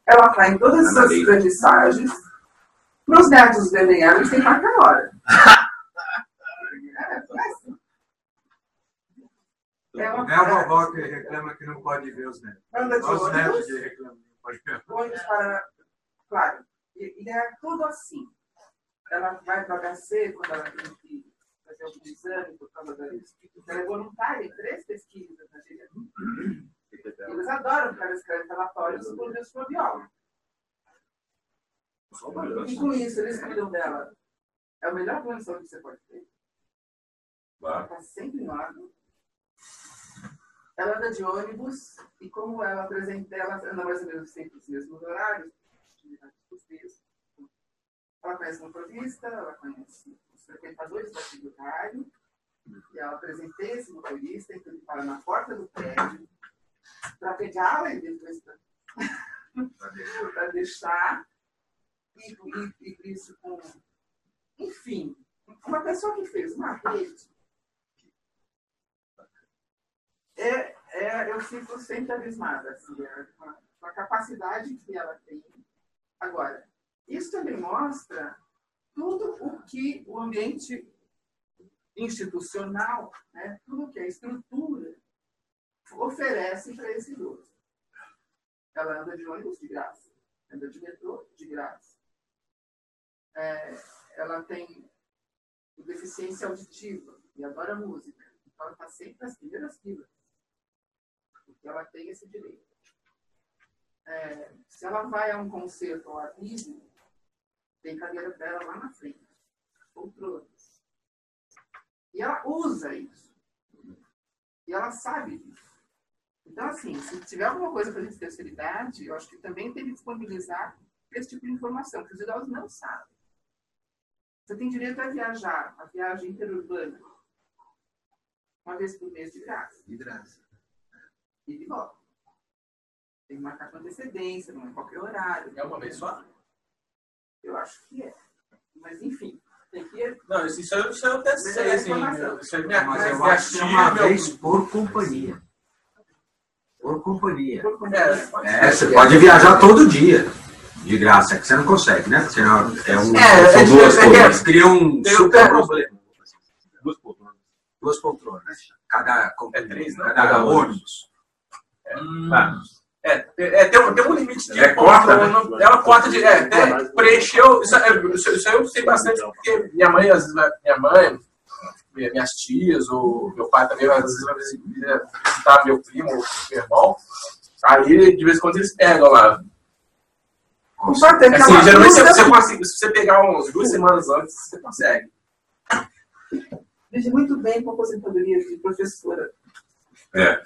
Ela está em todas as suas vernissagens. Para os netos do D N A, eles têm marca a hora. É a vovó que reclama que não pode ver os netos. Os netos que reclamam que não pode ver. Olhos para... Claro. E é tudo assim. Ela vai para H C quando ela tem que... tempo de exame por causa da isso. Ela é voluntária em três pesquisas na China. Eles adoram ficar escrevendo relatórios sobre o mesmo probiólogo. E com isso, eles cuidam dela. É a melhor condição que você pode ter. Ela está sempre em ordem. Ela anda de ônibus e como ela apresenta, ela anda mais ou menos sempre nos mesmos horários, ela conhece um motorista, ela conhece os frequentadores daquele horário, e ela apresenteia esse motorista, então ele para na porta do prédio, para pegá-la e depois para deixar, e, e, e isso com... Enfim, uma pessoa que fez uma rede. É, é, eu fico sempre abismada assim, é, com, a, com a capacidade que ela tem. Agora, isso também mostra tudo o que o ambiente institucional, né, tudo o que a estrutura oferece para esse idoso. Ela anda de ônibus de graça, anda de metrô de graça. É, ela tem deficiência auditiva e adora música, então ela está sempre nas primeiras filas. Porque ela tem esse direito. É, se ela vai a um concerto ou a vivo, tem cadeira para ela lá na frente, controles. E ela usa isso. E ela sabe disso. Então, assim, se tiver alguma coisa para gente de terceira idade, eu acho que também tem que disponibilizar esse tipo de informação, que os idosos não sabem. Você tem direito a viajar, a viagem interurbana, uma vez por mês de graça. De graça. E de volta. Tem que marcar com antecedência, não é qualquer horário. É uma vez só? Eu acho que é. Mas, enfim, tem que ir. Não, isso eu, isso eu até sei, é assim. Eu, isso é minha, mas, mas eu acho que uma meu... vez por companhia. Por companhia. Por companhia. É, é, você pode viajar todo dia. De graça, é que você não consegue, né? Porque não, é um, é, são é, duas é, poltronas. Cria um tem super problema. Duas poltronas. Duas poltronas. Cada, é três, né? cada, cada ônibus. É, hum. tá. é, é tem, tem um limite de é corta, né? Ela corta de. É, até preencheu. Isso, é, isso eu sei bastante, porque minha mãe, às vezes, minha mãe, minhas tias, ou meu pai também, às vezes, vai visitar meu primo, meu irmão. Aí, de vez em quando, eles pegam lá. É assim, geralmente você, você consegue, se você pegar uns duas semanas antes, você consegue. Veja muito bem com a aposentadoria de professora. É.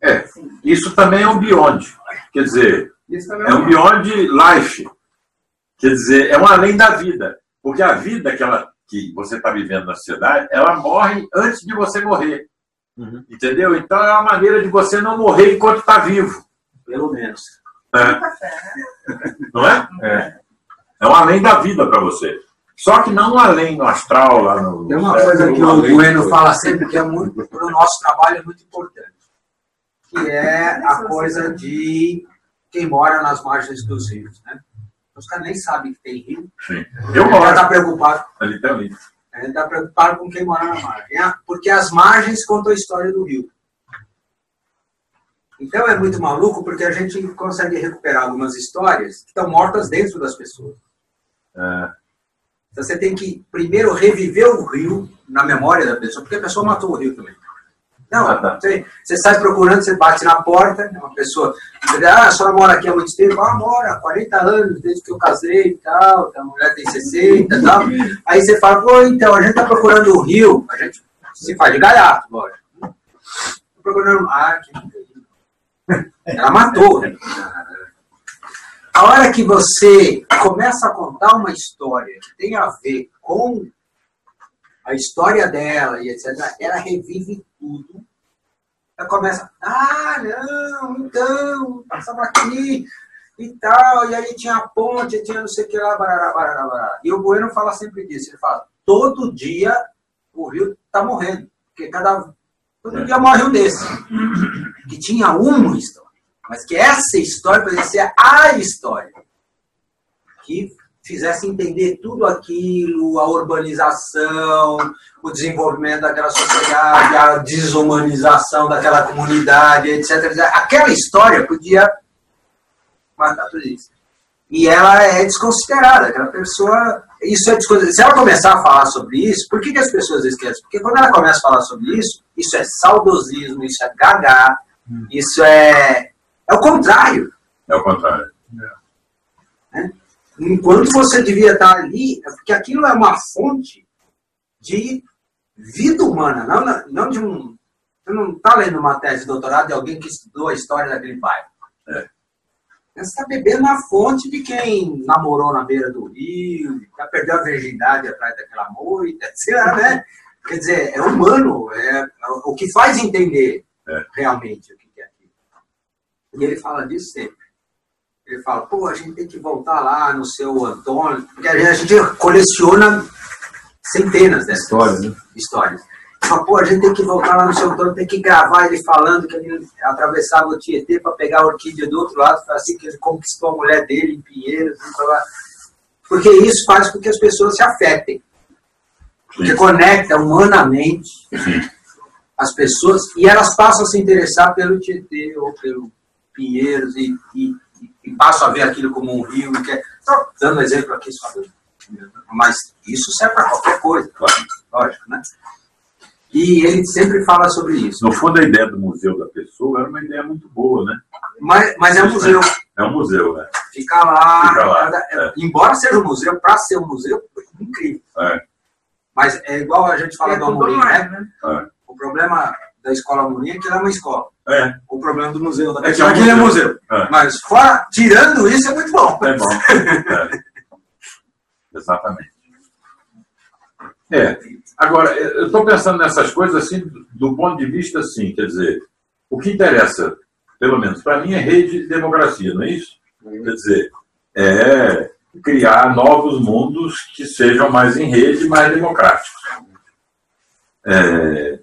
É. Sim. Isso também é um beyond. Quer dizer, é um beyond life. Quer dizer, é uma além da vida. Porque a vida que, ela, que você está vivendo na sociedade, ela morre antes de você morrer. Uhum. Entendeu? Então é uma maneira de você não morrer enquanto está vivo. Pelo menos. É. Não é? É, é um além da vida para você. Só que não um além no astral. Lá no, tem uma coisa é, que o Bueno fala sempre que é muito, para o nosso trabalho é muito importante, que é a coisa de quem mora nas margens dos rios, né? Os caras nem sabem que tem rio. Sim. Eu moro. Ele está preocupado. Ele também. Ele está preocupado com quem mora na margem, porque as margens contam a história do rio. Então é muito maluco porque a gente consegue recuperar algumas histórias que estão mortas dentro das pessoas. É. Então você tem que primeiro reviver o rio na memória da pessoa, porque a pessoa matou o rio também. Não, ah, tá. você, você sai procurando, você bate na porta, uma pessoa, você diz, ah, a senhora mora aqui há muito tempo, ah, mora, quarenta anos, desde que eu casei e tal, a mulher tem sessenta e tal. Aí você fala, pô, então, a gente está procurando o rio, a gente se faz de gaiato, lógico. Procurando ah, que ela matou. A hora que você começa a contar uma história que tem a ver com a história dela e etcétera, ela revive tudo. Ela começa, ah, não, então, passava aqui e tal, e aí tinha a ponte, tinha não sei o que lá, barará, barará, barará. E o Bueno fala sempre disso, ele fala, todo dia o rio está morrendo, porque cada... Todo dia morre um desse. Que tinha uma história. Mas que essa história pudesse ser a história. Que fizesse entender tudo aquilo, a urbanização, o desenvolvimento daquela sociedade, a desumanização daquela comunidade, etcétera. Aquela história podia matar tudo isso. e ela é desconsiderada, aquela pessoa... Isso é desconsiderado. Se ela começar a falar sobre isso, por que, que as pessoas esquecem? Porque quando ela começa a falar sobre isso, isso é saudosismo, isso é gagá, hum. isso é... É o contrário. É o contrário. É. Né? Enquanto você devia estar ali, porque aquilo é uma fonte de vida humana, não, não de um... Você não está lendo uma tese de doutorado de alguém que estudou a história daquele bairro. É. Você está bebendo na fonte de quem namorou na beira do rio, já perdeu a virgindade atrás daquela moita, sei lá, né? Quer dizer, é humano, é o que faz entender é. realmente o que é aquilo. E ele fala disso sempre. Ele fala, pô, a gente tem que voltar lá no seu Antônio, porque a gente coleciona centenas dessas histórias. Né? histórias. Ele fala, pô, a gente tem que voltar lá no seu Antônio, tem que gravar ele falando que ele atravessava o Tietê para pegar a orquídea do outro lado, assim que ele conquistou a mulher dele em Pinheiros. Porque isso faz com que as pessoas se afetem. Porque conecta humanamente as pessoas e elas passam a se interessar pelo Tietê ou pelo Pinheiros e, e, e passam a ver aquilo como um rio. Estou dando um exemplo aqui só. Mas isso serve para qualquer coisa, lógico, né? E ele sempre fala sobre isso. No fundo, a ideia do Museu da Pessoa era uma ideia muito boa, né? Mas, mas é um museu. É um museu, né? Fica lá. Fica lá cada, é. Embora seja um museu, para ser um museu, é incrível. É. Mas é igual a gente fala é do Amorim, mais, né? É. O problema da escola Amorim é que ela é uma escola. É. O problema do Museu da Pessoa é que ele é um museu. É. Mas fora, tirando isso, é muito bom. É bom. É. Exatamente. É. Agora, eu estou pensando nessas coisas assim, do ponto de vista assim, quer dizer, o que interessa, pelo menos para mim, é rede de democracia, não é isso? Quer dizer, é criar novos mundos que sejam mais em rede, mais democráticos. É,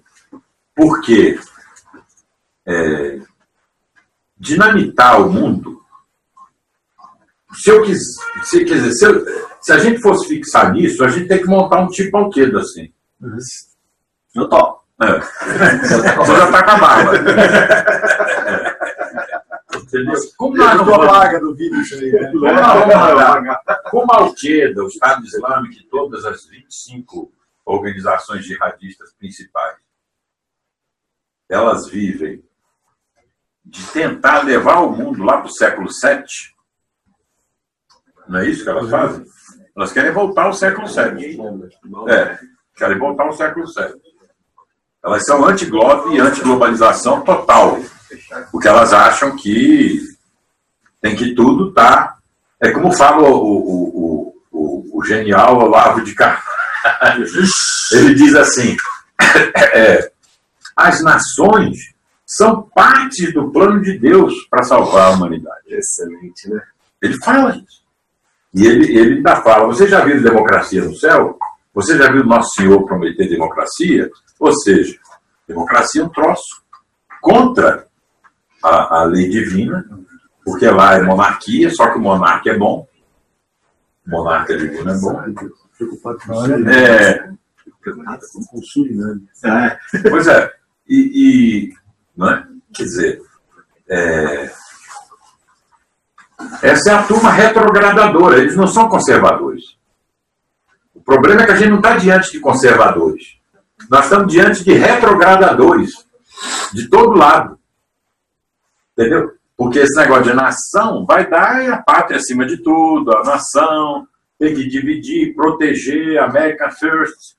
porque é, dinamitar o mundo, se eu quis, se, quer dizer, se, eu, se a gente fosse fixar nisso, a gente tem que montar um tipo Alquedo assim. Eu topo. É. Você já está com a barba. Como a vaga do vídeo, como a Al-Qaeda, o Estado Islâmico e todas as vinte e cinco organizações jihadistas principais, elas vivem de tentar levar o mundo lá para o século sete. Não é isso que elas fazem? Elas querem voltar ao século sete. É. Querem voltar ao século sete. Elas são anti-globo e anti-globalização total. Porque elas acham que tem que tudo estar... É como fala o, o, o, o, o genial Olavo de Carvalho. Ele diz assim, é, as nações são parte do plano de Deus para salvar a humanidade. Excelente, né? Ele fala isso. E ele, ele ainda fala, você já viu democracia no céu? Você já viu o Nosso Senhor prometer democracia? Ou seja, democracia é um troço contra a, a lei divina, porque lá é monarquia, só que o monarca é bom. O monarca divino é bom. Preocupado com é. É. Pois é. E, e não é? Quer dizer, é, essa é a turma retrogradadora, eles não são conservadores. O problema é que a gente não está diante de conservadores. Nós estamos diante de retrogradadores. De todo lado. Entendeu? Porque esse negócio de nação vai dar a pátria acima de tudo. A nação tem que dividir, proteger, America first,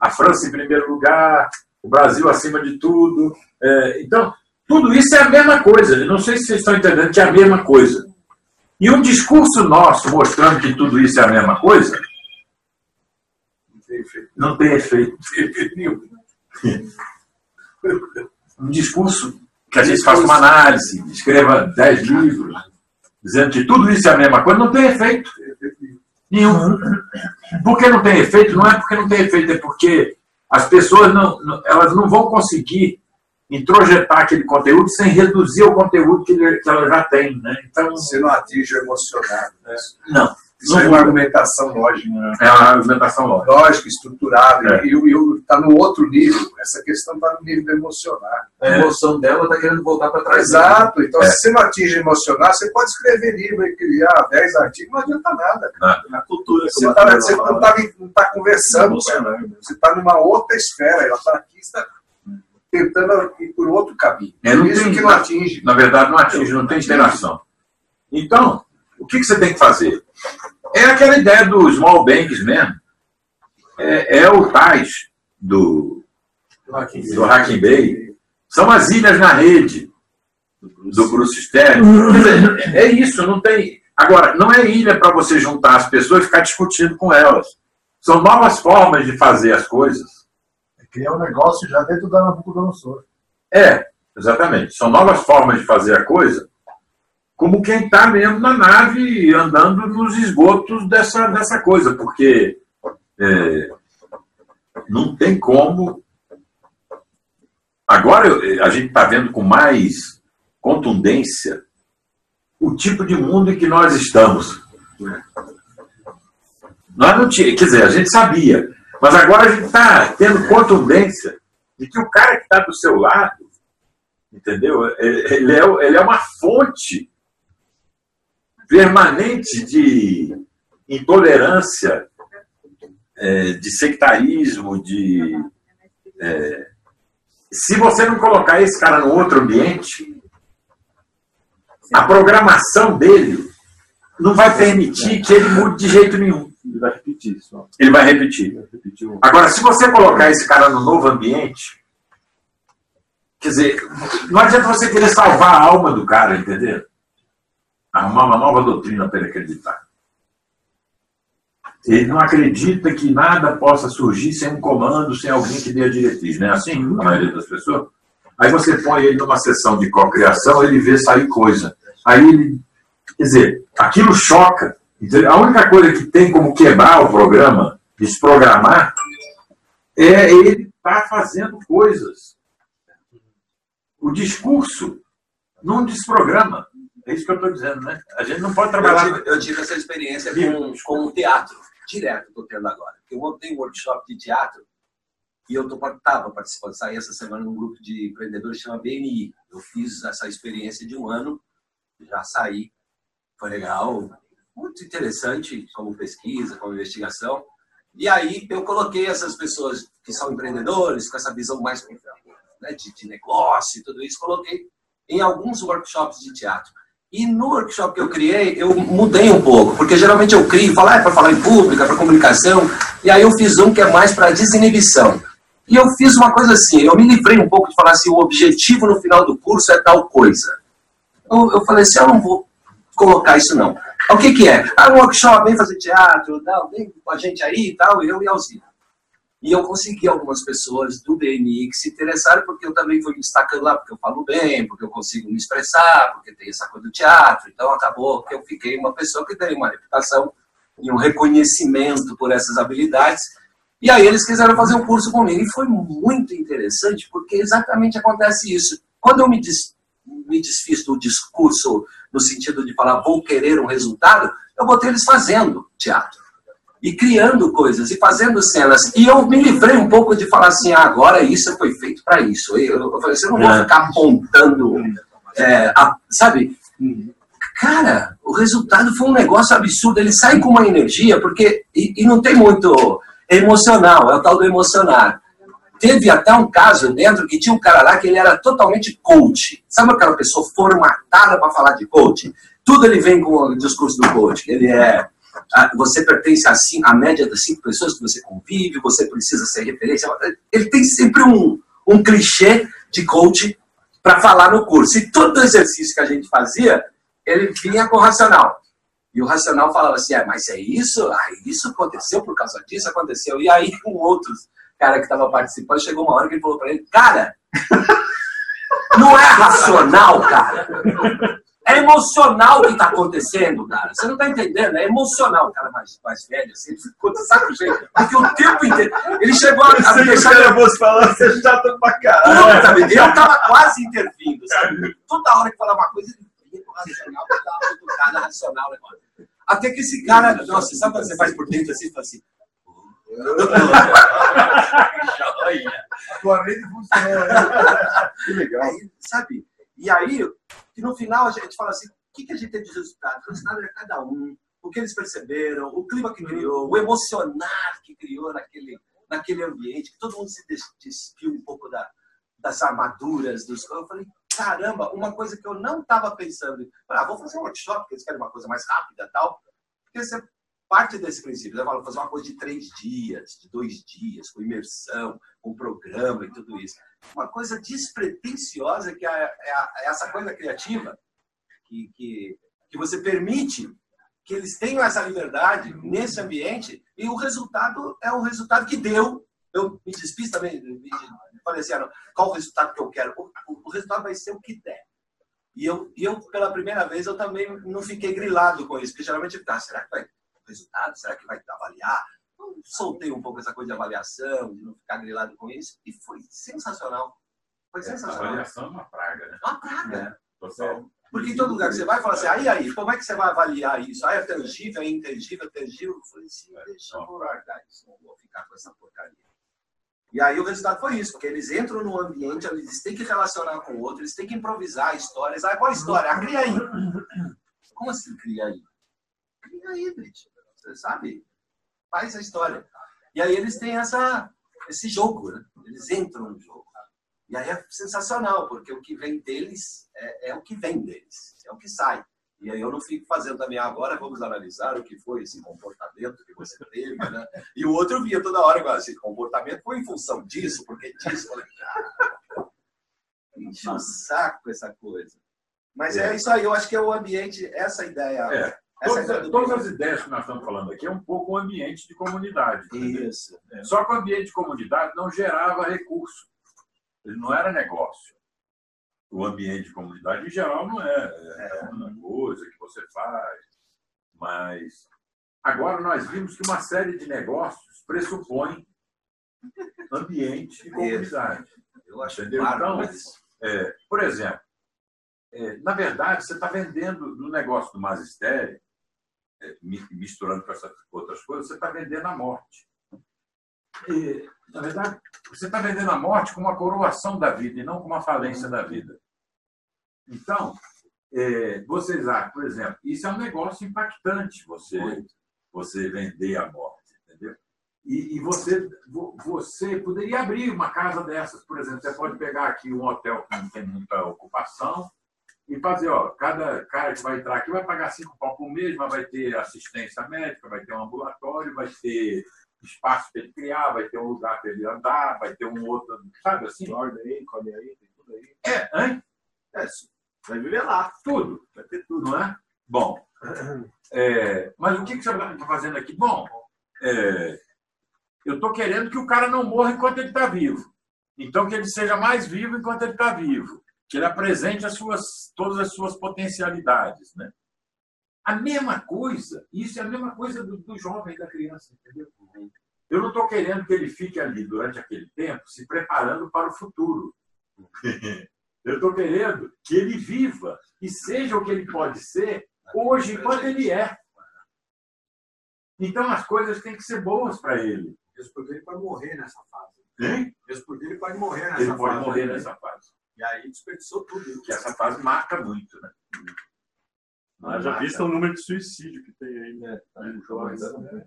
a França em primeiro lugar, o Brasil acima de tudo. É, então, tudo isso é a mesma coisa. Eu não sei se vocês estão entendendo que é a mesma coisa. E um discurso nosso mostrando que tudo isso é a mesma coisa... Não tem efeito. Um discurso que a gente faça uma análise, escreva dez livros, dizendo que tudo isso é a mesma coisa, não tem efeito nenhum. Por que não tem efeito? Não é porque não tem efeito, é porque as pessoas não, elas não vão conseguir introjetar aquele conteúdo sem reduzir o conteúdo que, ele, que ela já tem. Né? Então, você não atinge o emocionado. Né? Não. Isso não é uma argumentação lógica. É uma argumentação lógica. Lógica, estruturada. É. E está no outro nível. Essa questão está no nível de emocionar. A emoção é. dela está querendo voltar para trás. Exato. Então, é. se você não atinge emocionar, você pode escrever livro e criar dez artigos, não adianta nada. Cara. Na cultura. Você, tá, tá, você não está tá conversando com ela. Você está numa outra esfera. Ela está aqui, está tentando ir por outro caminho. É, não isso tem, que não atinge. Na verdade, não atinge. Não tem interação. Então, o que, que você tem que fazer? É aquela ideia do small banks mesmo. É, é o Tais do, do Hacking Bay. São as ilhas na rede do Bruce Sterling. Quer dizer, é isso, não tem. Agora, não é ilha para você juntar as pessoas e ficar discutindo com elas. São novas formas de fazer as coisas. É criar um negócio já dentro da Nabucodonosor. É, exatamente. São novas formas de fazer a coisa. Como quem está mesmo na nave, andando nos esgotos dessa, dessa coisa, porque é, não tem como. Agora a gente está vendo com mais contundência o tipo de mundo em que nós estamos. Nós não tínhamos, quer dizer, a gente sabia, mas agora a gente está tendo contundência de que o cara que está do seu lado, entendeu? Ele é, ele é uma fonte permanente de intolerância, de sectarismo, de... É, se você não colocar esse cara num outro ambiente, a programação dele não vai permitir que ele mude de jeito nenhum. Ele vai repetir só. Ele vai repetir. Agora, se você colocar esse cara num novo ambiente, quer dizer, não adianta você querer salvar a alma do cara, entendeu? Arrumar uma nova doutrina para ele acreditar. Ele não acredita que nada possa surgir sem um comando, sem alguém que dê a diretriz, não é assim? A maioria das pessoas. Aí você põe ele numa sessão de cocriação, ele vê sair coisa. Aí ele, quer dizer, aquilo choca. A única coisa que tem como quebrar o programa, desprogramar, é ele estar fazendo coisas. O discurso não desprograma. É isso que eu estou dizendo, né? A gente não pode trabalhar... Eu tive, eu tive essa experiência com, com o teatro, direto estou tendo agora. Eu montei um workshop de teatro e eu estava participando, saí essa semana num grupo de empreendedores que chama B N I. Eu fiz essa experiência de um ano, já saí, foi legal, muito interessante como pesquisa, como investigação. E aí eu coloquei essas pessoas que são empreendedores, com essa visão mais, né, de, de negócio e tudo isso, coloquei em alguns workshops de teatro. E no workshop que eu criei, eu mudei um pouco, porque geralmente eu crio, falo, ah, é para falar em público, é para comunicação, e aí eu fiz um que é mais para desinibição. E eu fiz uma coisa assim, eu me livrei um pouco de falar assim, o objetivo no final do curso é tal coisa. Eu, eu falei assim, eu não vou colocar isso não. O que que é? Ah, um workshop, vem fazer teatro, não, vem com a gente aí e tal, eu e a Alzira. E eu consegui algumas pessoas do B N I que se interessaram, porque eu também fui me destacando lá, porque eu falo bem, porque eu consigo me expressar, porque tem essa coisa do teatro. Então, acabou que eu fiquei uma pessoa que tem uma reputação e um reconhecimento por essas habilidades. E aí eles quiseram fazer um curso comigo. E foi muito interessante, porque exatamente acontece isso. Quando eu me, des... me desfiz do discurso, no sentido de falar, vou querer um resultado, eu botei eles fazendo teatro. E criando coisas, e fazendo cenas. E eu me livrei um pouco de falar assim, ah, agora isso foi feito para isso. Eu, eu falei, você não vai ficar apontando... É, a, sabe? Cara, o resultado foi um negócio absurdo. Ele sai com uma energia, porque... E, e não tem muito emocional, é o tal do emocionar. Teve até um caso dentro que tinha um cara lá que ele era totalmente coach. Sabe aquela pessoa formatada para falar de coach? Tudo ele vem com o discurso do coach. Ele é... Você pertence à, cinco, à média das cinco pessoas que você convive, você precisa ser referência. Ele tem sempre um, um clichê de coach para falar no curso. E todo exercício que a gente fazia, ele vinha com o racional. E o racional falava assim, ah, mas é isso? Ah, isso aconteceu por causa disso, aconteceu. E aí um outro cara que estava participando, chegou uma hora que ele falou para ele, cara, não é racional, cara. É emocional o que está acontecendo, cara. Você não está entendendo? É emocional. O cara mais, mais velho, assim, ele ficou do saco cheio. Porque o tempo inteiro... Ele chegou a... a me deixar... Eu vou falar, você já tá pra caralho. Puta, eu estava quase intervindo, sabe? Toda hora que falava uma coisa, ele vinha com o racional, eu estava do cara racional. Né? Até que esse cara, nossa, você sabe quando você faz por dentro assim, fala assim. Agora ele funcionou. Que legal. Aí, sabe? E aí, que no final a gente fala assim, o que, que a gente tem de resultado? O resultado é cada um, o que eles perceberam, o clima que criou, o emocionar que criou naquele, naquele ambiente, que todo mundo se despiu um pouco da, das armaduras, dos... Eu falei, caramba, uma coisa que eu não estava pensando, ah, vou fazer um workshop, porque eles querem uma coisa mais rápida e tal, porque você parte desse princípio, eu falo, fazer uma coisa de três dias, de dois dias, com imersão, com programa e tudo isso. Uma coisa despretensiosa, que é, é, é essa coisa criativa, que, que, que você permite que eles tenham essa liberdade nesse ambiente, e o resultado é o resultado que deu. Eu me despiz também, me falei assim, ah, qual o resultado que eu quero? O, o, o resultado vai ser o que der. E eu, e eu, pela primeira vez, eu também não fiquei grilado com isso, porque geralmente eu tá, será que vai resultado? Será que vai avaliar? Eu soltei um pouco essa coisa de avaliação, de não ficar grilado com isso, e foi sensacional. Foi sensacional. A avaliação é uma praga, né? Uma praga. É. Porque em todo lugar que você vai, fala assim, aí, aí, como é que você vai avaliar isso? Ah, é tangível, é intangível, é tangível. Eu falei assim, deixa eu largar isso, não vou ficar com essa porcaria. E aí o resultado foi isso, porque eles entram no ambiente, eles têm que relacionar com o outro, eles têm que improvisar histórias. Ah, qual história? Ah, cria aí. Como assim cria aí? Cria aí, bicho. Você sabe? Faz a história. E aí eles têm essa, esse jogo, né? Eles entram no jogo. E aí é sensacional, porque o que vem deles é, é o que vem deles, é o que sai. E aí eu não fico fazendo também, agora vamos analisar o que foi esse comportamento que você teve, né? E o outro via toda hora, igual, esse comportamento foi em função disso, porque disso. Falei, ah, enche o saco essa coisa. Mas é. é isso aí, eu acho que é o ambiente, essa ideia... É. Todas, todas as ideias que nós estamos falando aqui é um pouco um ambiente de comunidade. Isso. Entendeu? Só que o ambiente de comunidade não gerava recurso. Ele não era negócio. O ambiente de comunidade, em geral, não é. É uma coisa que você faz. Mas agora nós vimos que uma série de negócios pressupõe ambiente de comunidade. Eu acho que então, é, por exemplo, é, na verdade, você está vendendo no negócio do magistério, misturando com essas outras coisas, você está vendendo a morte. E, na verdade, você está vendendo a morte como uma coroação da vida e não como uma falência da vida. Então, é, vocês acham, por exemplo, isso é um negócio impactante, você, você vender a morte, entendeu? E, e você, você poderia abrir uma casa dessas, por exemplo, você pode pegar aqui um hotel que não tem muita ocupação e fazer, ó, cada cara que vai entrar aqui vai pagar cinco pau por mês, mas vai ter assistência médica, vai ter um ambulatório, vai ter espaço para ele criar, vai ter um lugar para ele andar, vai ter um outro, sabe assim? Acorda aí, come aí, tem tudo aí. É, hein? É, vai viver lá. Tudo. Vai ter tudo, não é? Bom, é, mas o que, que você está fazendo aqui? Bom, é, eu estou querendo que o cara não morra enquanto ele está vivo. Então, que ele seja mais vivo enquanto ele está vivo. Que ele apresente as suas, todas as suas potencialidades, né? A mesma coisa, isso é a mesma coisa do, do jovem, da criança, entendeu? Eu não estou querendo que ele fique ali durante aquele tempo se preparando para o futuro. Eu estou querendo que ele viva e seja o que ele pode ser hoje, enquanto ele é. Então, as coisas têm que ser boas para ele. Mesmo porque ele pode morrer nessa fase. Hein? Mesmo porque ele pode morrer nessa ele fase. Ele pode morrer nessa fase. E aí desperdiçou tudo. Que essa fase marca muito, né? Ah, já visto o número de suicídio que tem aí, né?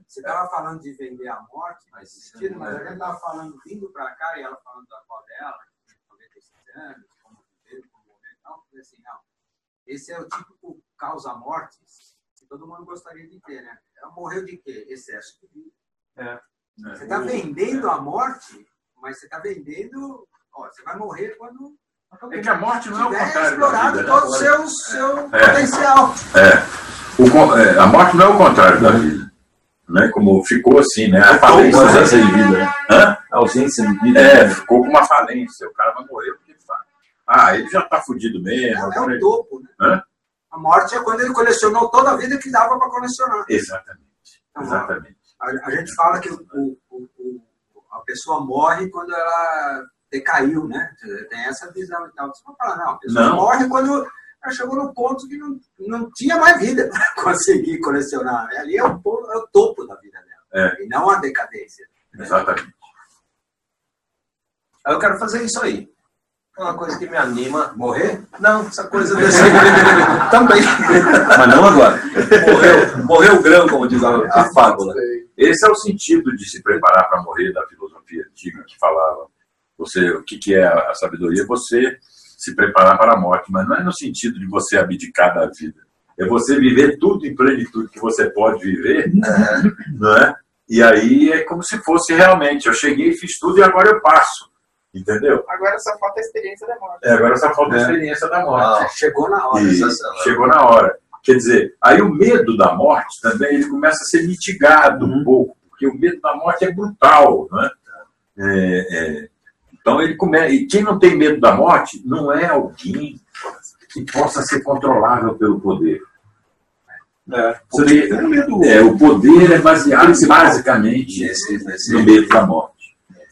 Você estava falando de vender a morte, mas, sentido, mas a gente estava falando, vindo para cá, e ela falando da avó dela, que tem noventa e seis anos, como viver, como morrer e tal. Falei assim, não, esse é o típico causa-mortes que todo mundo gostaria de ter, né? Ela morreu de quê? Excesso de vida. É. Você está vendendo é. a morte, mas você está vendendo... Ó, você vai morrer quando... É que a morte não é o contrário. Explorado todo o seu, seu é. potencial. É. O, é. A morte não é o contrário da vida. Né? Como ficou assim, né? A falência. ausência de vida. Hã? A ausência de vida. É, ficou com uma falência. O cara vai morrer porque fala. Ah, ele já está fudido mesmo. Não, é o topo, né? Hã? A morte é quando ele colecionou toda a vida que dava para colecionar. Exatamente. Então, Exatamente. A, a gente fala que o, o, o, a pessoa morre quando ela decaiu, né? Tem essa visão e tal. Você vai falar, não, a pessoa não. morre quando ela chegou no ponto que não, não tinha mais vida para conseguir colecionar. Ali é o, é o topo da vida dela, é. E não a decadência. Exatamente. Aí eu quero fazer isso aí. É uma coisa que me anima. Morrer? Não, essa coisa desse... Também. Mas não agora. Morreu, morreu o grão, como diz a, a fábula. Esse é o sentido de se preparar para morrer da filosofia antiga que falava. Você, o que, que é a sabedoria? Você se preparar para a morte, mas não é no sentido de você abdicar da vida. É você viver tudo em plenitude que você pode viver, né? Não é? E aí é como se fosse realmente, eu cheguei, fiz tudo e agora eu passo. Entendeu? Agora só falta a experiência da morte. É, agora só falta a experiência da morte. Ah, chegou na hora. E chegou na hora. Quer dizer, aí o medo da morte também ele começa a ser mitigado um pouco, porque o medo da morte é brutal, né? É, é. Então ele começa. E quem não tem medo da morte não é alguém que possa ser controlável pelo poder. É, poder é, medo... é, o poder é baseado basicamente esse, esse... no medo da morte.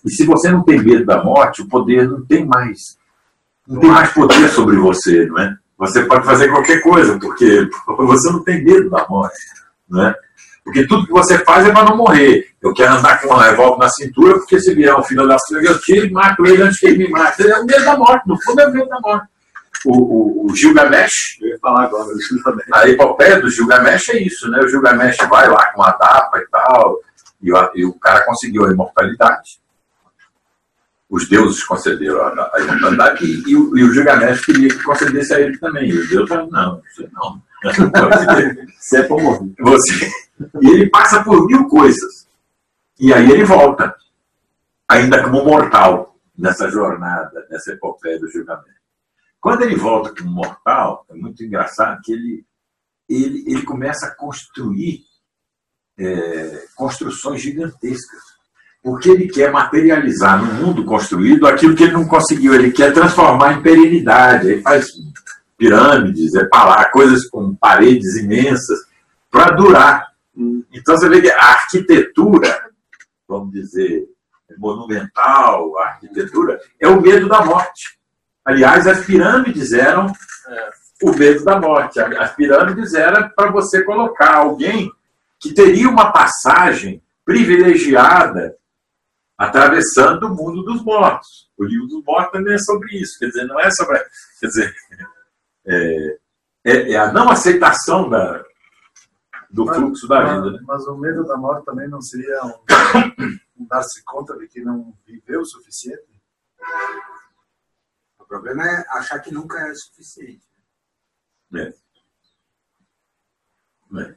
E se você não tem medo da morte, o poder não tem mais. Não tem mais poder sobre você, não é? Você pode fazer qualquer coisa, porque você não tem medo da morte, não é? Porque tudo que você faz é para não morrer. Eu quero andar com um revólver na cintura, porque se vier um filho da sua, eu tiro e mato ele antes que ele me mate. É o medo da morte, no fundo é o medo da morte. O, o, o Gilgamesh, eu ia falar agora, a epopeia do Gilgamesh é isso, né? O Gilgamesh vai lá com uma tapa e tal, e o, e o cara conseguiu a imortalidade. Os deuses concederam a imortalidade e, e o Gilgamesh queria que concedesse a ele também. E os deuses falaram, não, você não. Você é para morrer. Você... E ele passa por mil coisas. E aí ele volta, ainda como mortal, nessa jornada, nessa epopeia do Gilgamesh. Quando ele volta como mortal, é muito engraçado que ele, ele, ele começa a construir é, construções gigantescas. Porque ele quer materializar no mundo construído aquilo que ele não conseguiu. Ele quer transformar em perenidade. Ele faz pirâmides, é parar, coisas com paredes imensas, para durar. Então você vê que a arquitetura, vamos dizer, monumental, a arquitetura, é o medo da morte. Aliás, as pirâmides eram o medo da morte. As pirâmides eram para você colocar alguém que teria uma passagem privilegiada atravessando o mundo dos mortos. O livro dos mortos também é sobre isso. Quer dizer, não é sobre... Quer dizer, é, é, é a não aceitação da, do mas, fluxo da mas, vida. Né? Mas o medo da morte também não seria um, um dar-se conta de que não viveu o suficiente? O problema é achar que nunca é suficiente. É. É.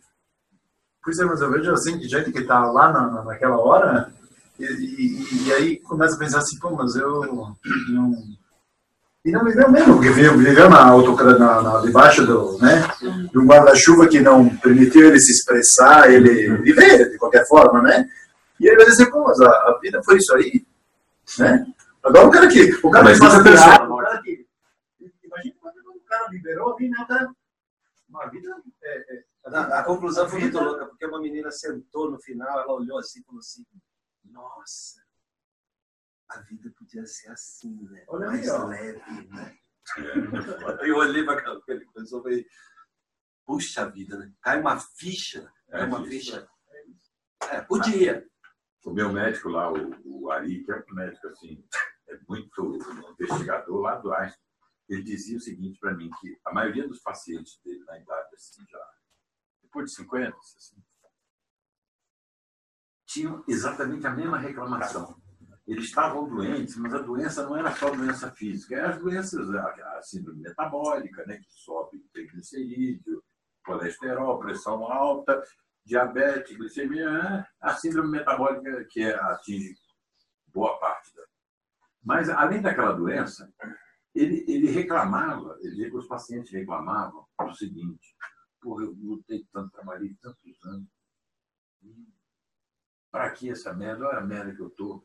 Pois é, mas eu vejo assim, de gente que está lá na, naquela hora... E, e, e aí começa a pensar assim, pô, mas eu não... E não viveu mesmo, porque viveu na autocrania, na, na, debaixo do, né, de um guarda-chuva que não permitiu ele se expressar, ele viver de qualquer forma, né? E ele vai dizer, pô, mas a, a vida foi isso aí, né? Agora o cara que... O cara mas que faz a pessoa... Imagina quando o cara liberou, ali nada... Uma vida... É, é, a, a conclusão foi muito louca, porque uma menina sentou no final, ela olhou assim e falou assim... Nossa, a vida podia ser assim, né? Olha mais melhor. Leve, né? Eu olhei para aquela coisa e falei, puxa vida, né? Cai uma ficha, cai é uma ficha. ficha. É, podia. O meu médico lá, o, o Ari, que é um médico assim, é muito um investigador lá do Einstein, ele dizia o seguinte para mim, que a maioria dos pacientes dele na idade, assim, já depois de cinquenta, assim, tinham exatamente a mesma reclamação. Eles estavam doentes, mas a doença não era só doença física, eram as doenças, a síndrome metabólica, né, que sobe triglicerídeo, colesterol, pressão alta, diabetes, glicemia, a síndrome metabólica que atinge boa parte da... Mas, além daquela doença, ele, ele reclamava, ele, os pacientes reclamavam o seguinte, pô, eu lutei tanto, trabalhei tantos anos, para que essa merda? Olha a merda que eu estou.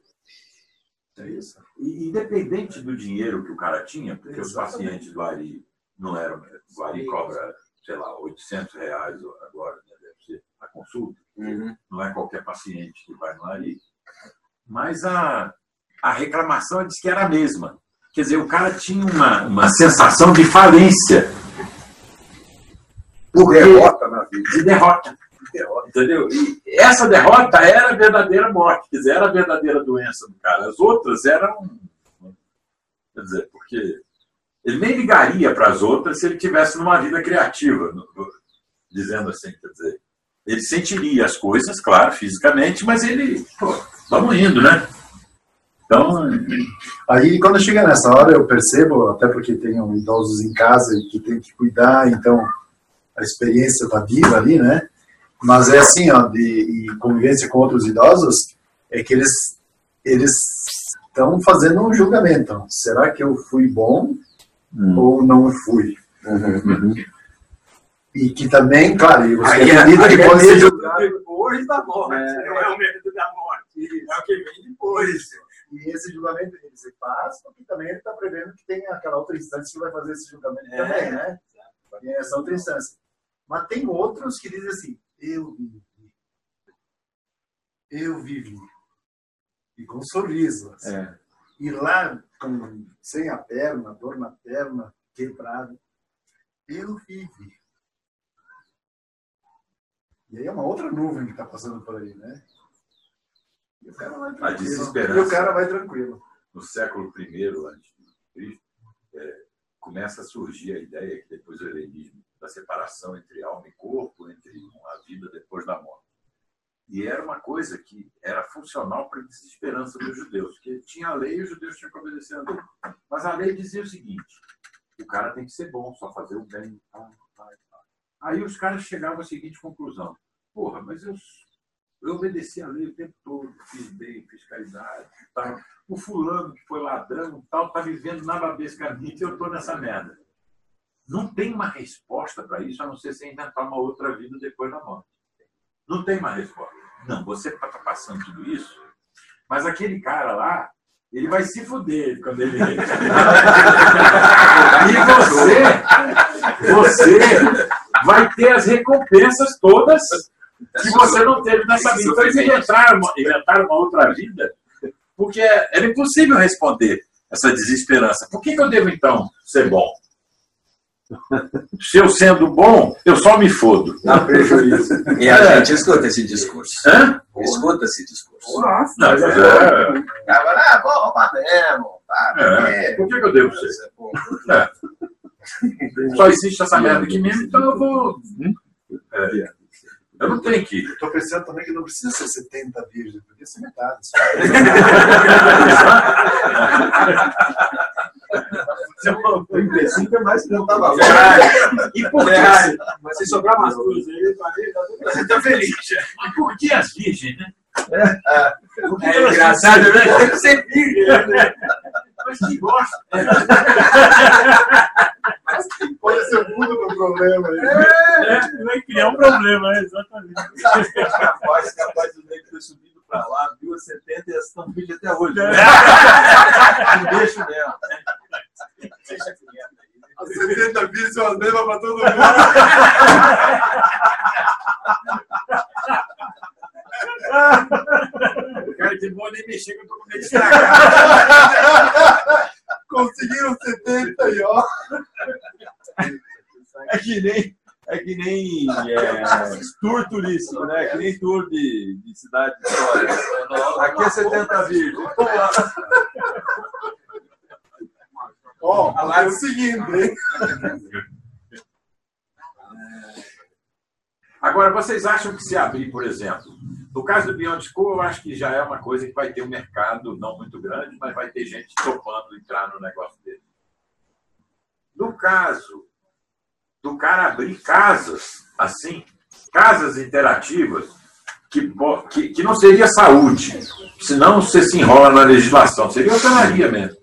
É isso. E independente do dinheiro que o cara tinha, porque os pacientes do Ari não eram. O Ari cobra, sei lá, oitocentos reais agora, né, deve ser, a consulta. Uhum. Não é qualquer paciente que vai no Ari. Mas a, a reclamação diz que era a mesma. Quer dizer, o cara tinha uma, uma sensação de falência. Por derrota na vida. De derrota. derrota. Entendeu? E essa derrota era a verdadeira morte, quer dizer, era a verdadeira doença do cara. As outras eram. Quer dizer, porque ele nem ligaria para as outras se ele tivesse numa vida criativa, no, no, dizendo assim, quer dizer. Ele sentiria as coisas, claro, fisicamente, mas ele, pô, vamos indo, né? Então, aí quando chega nessa hora eu percebo, até porque tem idosos em casa que tem que cuidar, então a experiência tá viva ali, né? Mas é assim, ó, de, de convivência com outros idosos, é que eles eles estão fazendo um julgamento. Será que eu fui bom hum. ou não fui? Uhum. Uhum. E que também, claro, e você é medida que pode ser julgado depois da morte. É, não é o medo da morte, é o que vem depois. E esse julgamento ele se faz, porque também ele está prevendo que tem aquela outra instância que vai fazer esse julgamento é, também, né? É. E essa outra instância. Mas tem outros que dizem assim, eu vivi. Eu vivi. E com um sorriso. Assim. É. E lá, com, sem a perna, dor na perna, quebrado. Eu vivi. E aí é uma outra nuvem que está passando por aí, né? E o cara vai tranquilo. E o cara vai tranquilo. No século primeiro, antes de Cristo, é, começa a surgir a ideia que depois o helenismo, da separação entre alma e corpo, entre a vida depois da morte. E era uma coisa que era funcional para a desesperança dos judeus, porque tinha a lei e os judeus tinham que obedecer a lei. Mas a lei dizia o seguinte, o cara tem que ser bom, só fazer o bem. Tá, tá, tá. Aí os caras chegavam à seguinte conclusão, porra, mas eu... Eu obedeci a lei o tempo todo, fiz bem, fiz caridade, tá? O fulano que foi ladrão, tal, tá vivendo na babescamente e eu tô nessa merda. Não tem uma resposta para isso, a não ser você inventar uma outra vida depois da morte. Não tem uma resposta. Não, você tá passando tudo isso, mas aquele cara lá, ele vai se fuder quando ele... E você, você vai ter as recompensas todas... que você não teve nessa vida. Então eles inventaram, inventaram uma outra vida, porque era impossível responder essa desesperança. Por que, que eu devo, então, ser bom? Se eu sendo bom, eu só me fodo. Não, prejuízo. E a gente escuta esse discurso. Hã? Escuta esse discurso. Nossa. Não, mas é... Agora, ah, bom, roubar mesmo. Tá, é. Por que, que eu devo ser? É. Só existe essa merda aqui mesmo, então eu vou... É. Eu não tenho que ir. Estou pensando também que não precisa ser setenta virgem, podia ser metade. O impressível é mais que não estava lá. E por que? Mas se sobrar mais coisas aí, você está feliz. Mas por que as virgens, né? É engraçado, né? Tem que ser virgem, né? Mas que gosta. Mas que pode ser o mundo do problema. É, é, vai criar um problema, exatamente. Capaz, capaz do negro ter subido para lá, viu a setenta e estão vídeo até hoje. Né? Não deixa mesmo. Deixa quieto aí. A setenta virgens são as mesmas para todo mundo. O cara de boa nem mexer, que eu tô com medo de estragar. Conseguiram setenta e ó. É que nem, é que nem é, tour turístico, né? É que nem tour de, de cidade de história. Aqui é setenta virgens. Ó, a live é o seguinte, hein? Agora, vocês acham que se abrir, por exemplo, no caso do Wonderschool, eu acho que já é uma coisa que vai ter um mercado não muito grande, mas vai ter gente topando entrar no negócio dele. No caso do cara abrir casas, assim, casas interativas, que, que, que não seria saúde, senão você se enrola na legislação, seria hotelaria mesmo.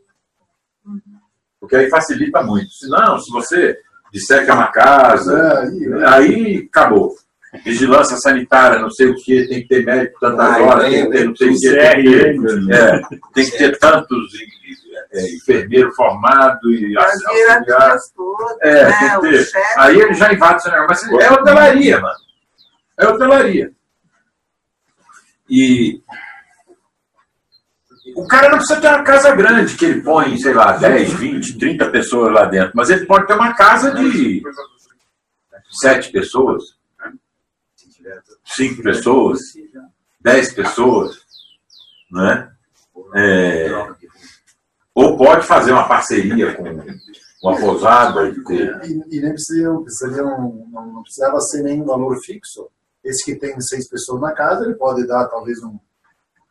Porque aí facilita muito. Se não, se você disser que é uma casa, aí, aí acabou. Vigilância sanitária, não sei o que, tem que ter médico tantas Ai, horas, tem que ter, não sei o que, é, tem que ter tantos é, enfermeiros formados e auxiliares. É, tem que ter. Aí ele já invade o seu negócio. Mas é hotelaria, mano. É hotelaria. E o cara não precisa ter uma casa grande, que ele põe, sei lá, dez, vinte, trinta pessoas lá dentro, mas ele pode ter uma casa de sete pessoas, né? cinco pessoas, dez pessoas, né? É, ou pode fazer uma parceria com uma pousada. E, e, e nem precisa, precisa, não, não precisava ser nenhum valor fixo. Esse que tem seis pessoas na casa, ele pode dar talvez um,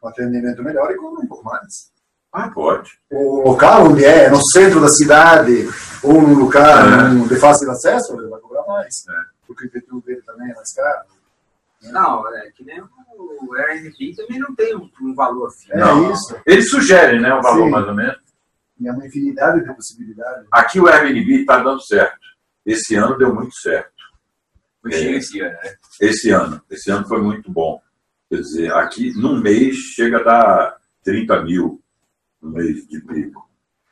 um atendimento melhor e cobrar um pouco mais. Ah, pode. O local onde é, no centro da cidade, ou num lugar é. de fácil acesso, ele vai cobrar mais. É. Porque o P T U dele também é mais caro. Não, é que nem o Airbnb também não tem um, um valor fixo. É não. Isso. Eles sugerem, né, um valor Sim. mais ou menos. E é uma infinidade de possibilidades. Aqui o Airbnb está dando certo. Esse ano deu muito certo. Foi é. esse ano, né? Esse ano. Esse ano foi muito bom. Quer dizer, aqui, num mês, chega a dar trinta mil. Um mês de pico.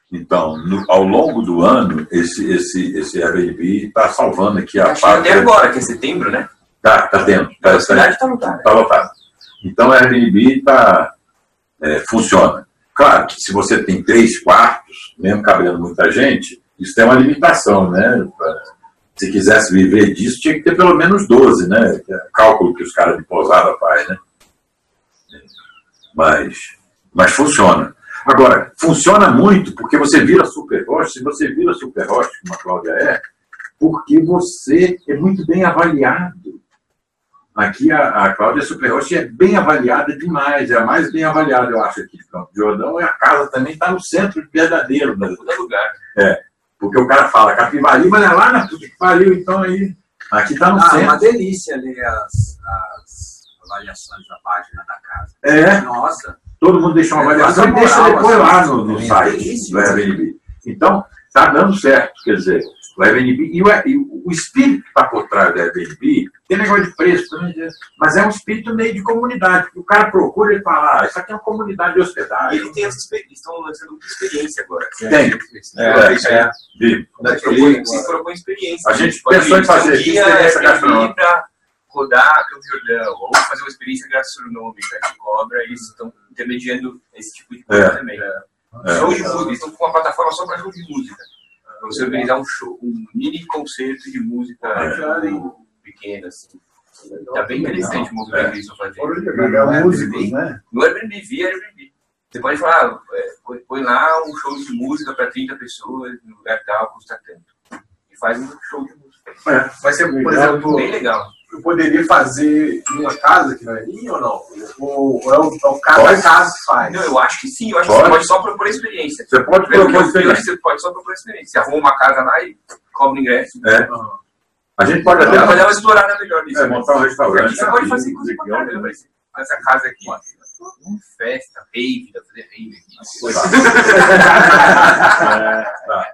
Então, no, ao longo do ano, esse, esse, esse Airbnb está salvando aqui a parte. Até agora, que é setembro, né? Tá, tá dentro. Tá, a cidade está lotada. Tá lotada. Então, o Airbnb tá, é, funciona. Claro que se você tem três quartos, mesmo cabendo muita gente, isso tem uma limitação, né? Se quisesse viver disso, tinha que ter pelo menos doze, né? É o cálculo que os caras de pousada fazem, né? Mas, mas funciona. Agora, funciona muito porque você vira super host, se você vira super host, como a Cláudia é, porque você é muito bem avaliado. Aqui a, a Cláudia super host é bem avaliada demais, é a mais bem avaliada, eu acho, aqui de Campo de Jordão, e a casa também está no centro verdadeiro, em todo lugar. É, porque o cara fala Capivari, mas é lá na puta que pariu, então aí. Aqui está no ah, centro. É uma delícia ler as, as avaliações da página da casa. É. Nossa. Todo mundo deixa uma avaliação é, e deixa depois lá no, no site do Airbnb. Então, está dando certo. Quer dizer, o Airbnb e o, e o espírito que está por trás do Airbnb, tem negócio de preço também, mas é um espírito meio de comunidade. O cara procura e fala, ah, isso aqui é uma comunidade de hospedagem. E ele tem essa experiência, estão lançando muita experiência agora. Tem. Se propõe experiência. A gente pensou em fazer isso, experiência gastronômica. Rodar Campo de Jordão, ou fazer uma experiência gastronômica de cobra, eles estão intermediando esse tipo de coisa é, também. É, é. Show de música, eles estão com uma plataforma só para show de música. Para você organizar um show, um mini concerto de música é. pequeno, assim. Está bem interessante o movimento que eles estão fazendo. No Airbnb, via Airbnb. Você pode falar, é, põe lá um show de música para trinta pessoas, no lugar tal, custa tanto. E faz um show de música. É. Vai ser, por exemplo, bem legal. Eu poderia fazer em uma casa que vai vir ou não? Ou é o, é o cada casa que faz? Não, eu acho que sim. Eu acho pode. que você pode só propor experiência. Você pode propor experiência. Você pode só propor experiência. Você arruma uma casa lá e cobra o ingresso. É. Uhum. A gente pode até... Mas ela explorada melhor nisso. É, montar um restaurante. Você pode fazer coisa pra caramba. Essa casa aqui. Festa, rave, dá pra fazer rave.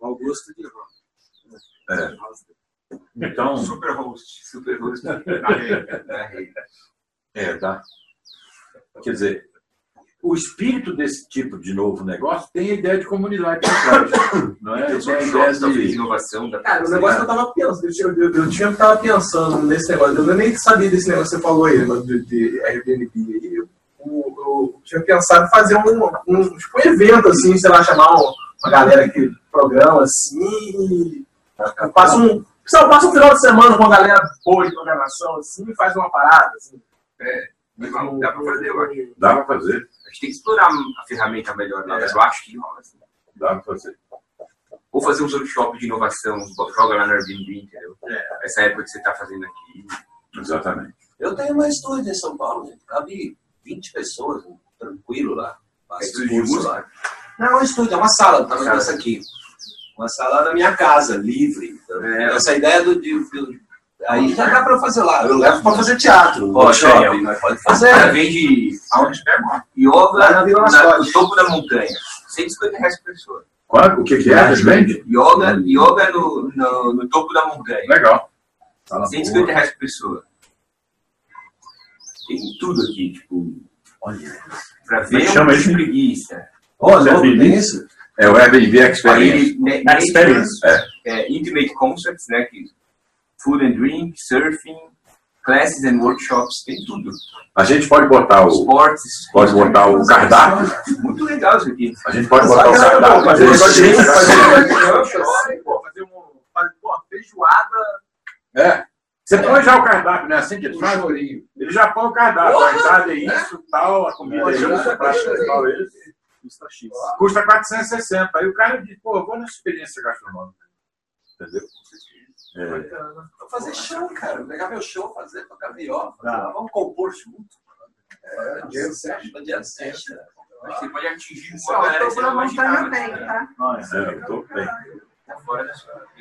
O Augusto de Roma. É. Então, super host, super host na rede, na rede. É, tá. Quer dizer, o espírito desse tipo de novo negócio tem a ideia de comunidade por trás, não é? Tem a ideia de inovação. Da Cara, o negócio que eu estava pensando, eu, eu, eu tinha estava pensando nesse negócio, eu nem sabia desse negócio que você falou aí, de, de Airbnb aí. Eu, eu tinha pensado em fazer um, um, tipo, um evento assim, sei lá, chamar uma galera que programa assim, passa um. Só passa um final de semana com a galera boa de programação, assim, e faz uma parada, assim. É, mas não dá pra fazer, eu acho. Dá pra fazer. A gente tem que explorar a ferramenta melhor, né? Eu acho que rola, assim. Dá pra fazer. Ou fazer uns workshops de inovação, joga lá no Airbnb, entendeu? É. Essa época que você tá fazendo aqui. Exatamente. Eu tenho mais dois em São Paulo, gente. Cabe vinte pessoas, né? Tranquilo lá. É estúdio de música? Não, não é um estúdio, é uma sala, tá vendo essa aqui. Uma sala na minha casa, livre. É. Essa ideia do... De, de, aí já dá para fazer lá. Eu levo para fazer teatro. Pô, shopping, mas pode fazer. É, vende yoga no topo da montanha. cento e cinquenta reais por pessoa. Qual? O que que é? Vende? Yoga, yoga no, no, no topo da montanha. Legal. Fala cento e cinquenta reais por pessoa. Tem tudo aqui, tipo... Olha. Para ver uma preguiça. Olha, tem isso? É o Airbnb Experience. Aí, na, na experience. É. É, intimate concepts, né? Que food and drink, surfing, classes and workshops, tem tudo. A gente pode botar o. Esportes. Pode botar o cardápio. Muito legal isso aqui. A gente pode botar o cardápio. Fazer um. Fazer uma feijoada. feijoada. É. Você põe já o cardápio, né? Assim que ele faz. Ele já põe o cardápio. A idade é isso, tal, a comida é isso, a praxe é tal, é isso. Custa X. Custa quatrocentos e sessenta. Aí o cara diz, pô, vou na experiência gastronômica. Entendeu? É. Bacana. Vou fazer show, cara. Vou pegar meu show, fazer, tocar viola. Tá. Vamos compor junto. É, dinheiro certo. Dinheiro certo. Você pode atingir uma galera. O programa está no bem, tá? Não, é, eu estou bem. Tá fora da história.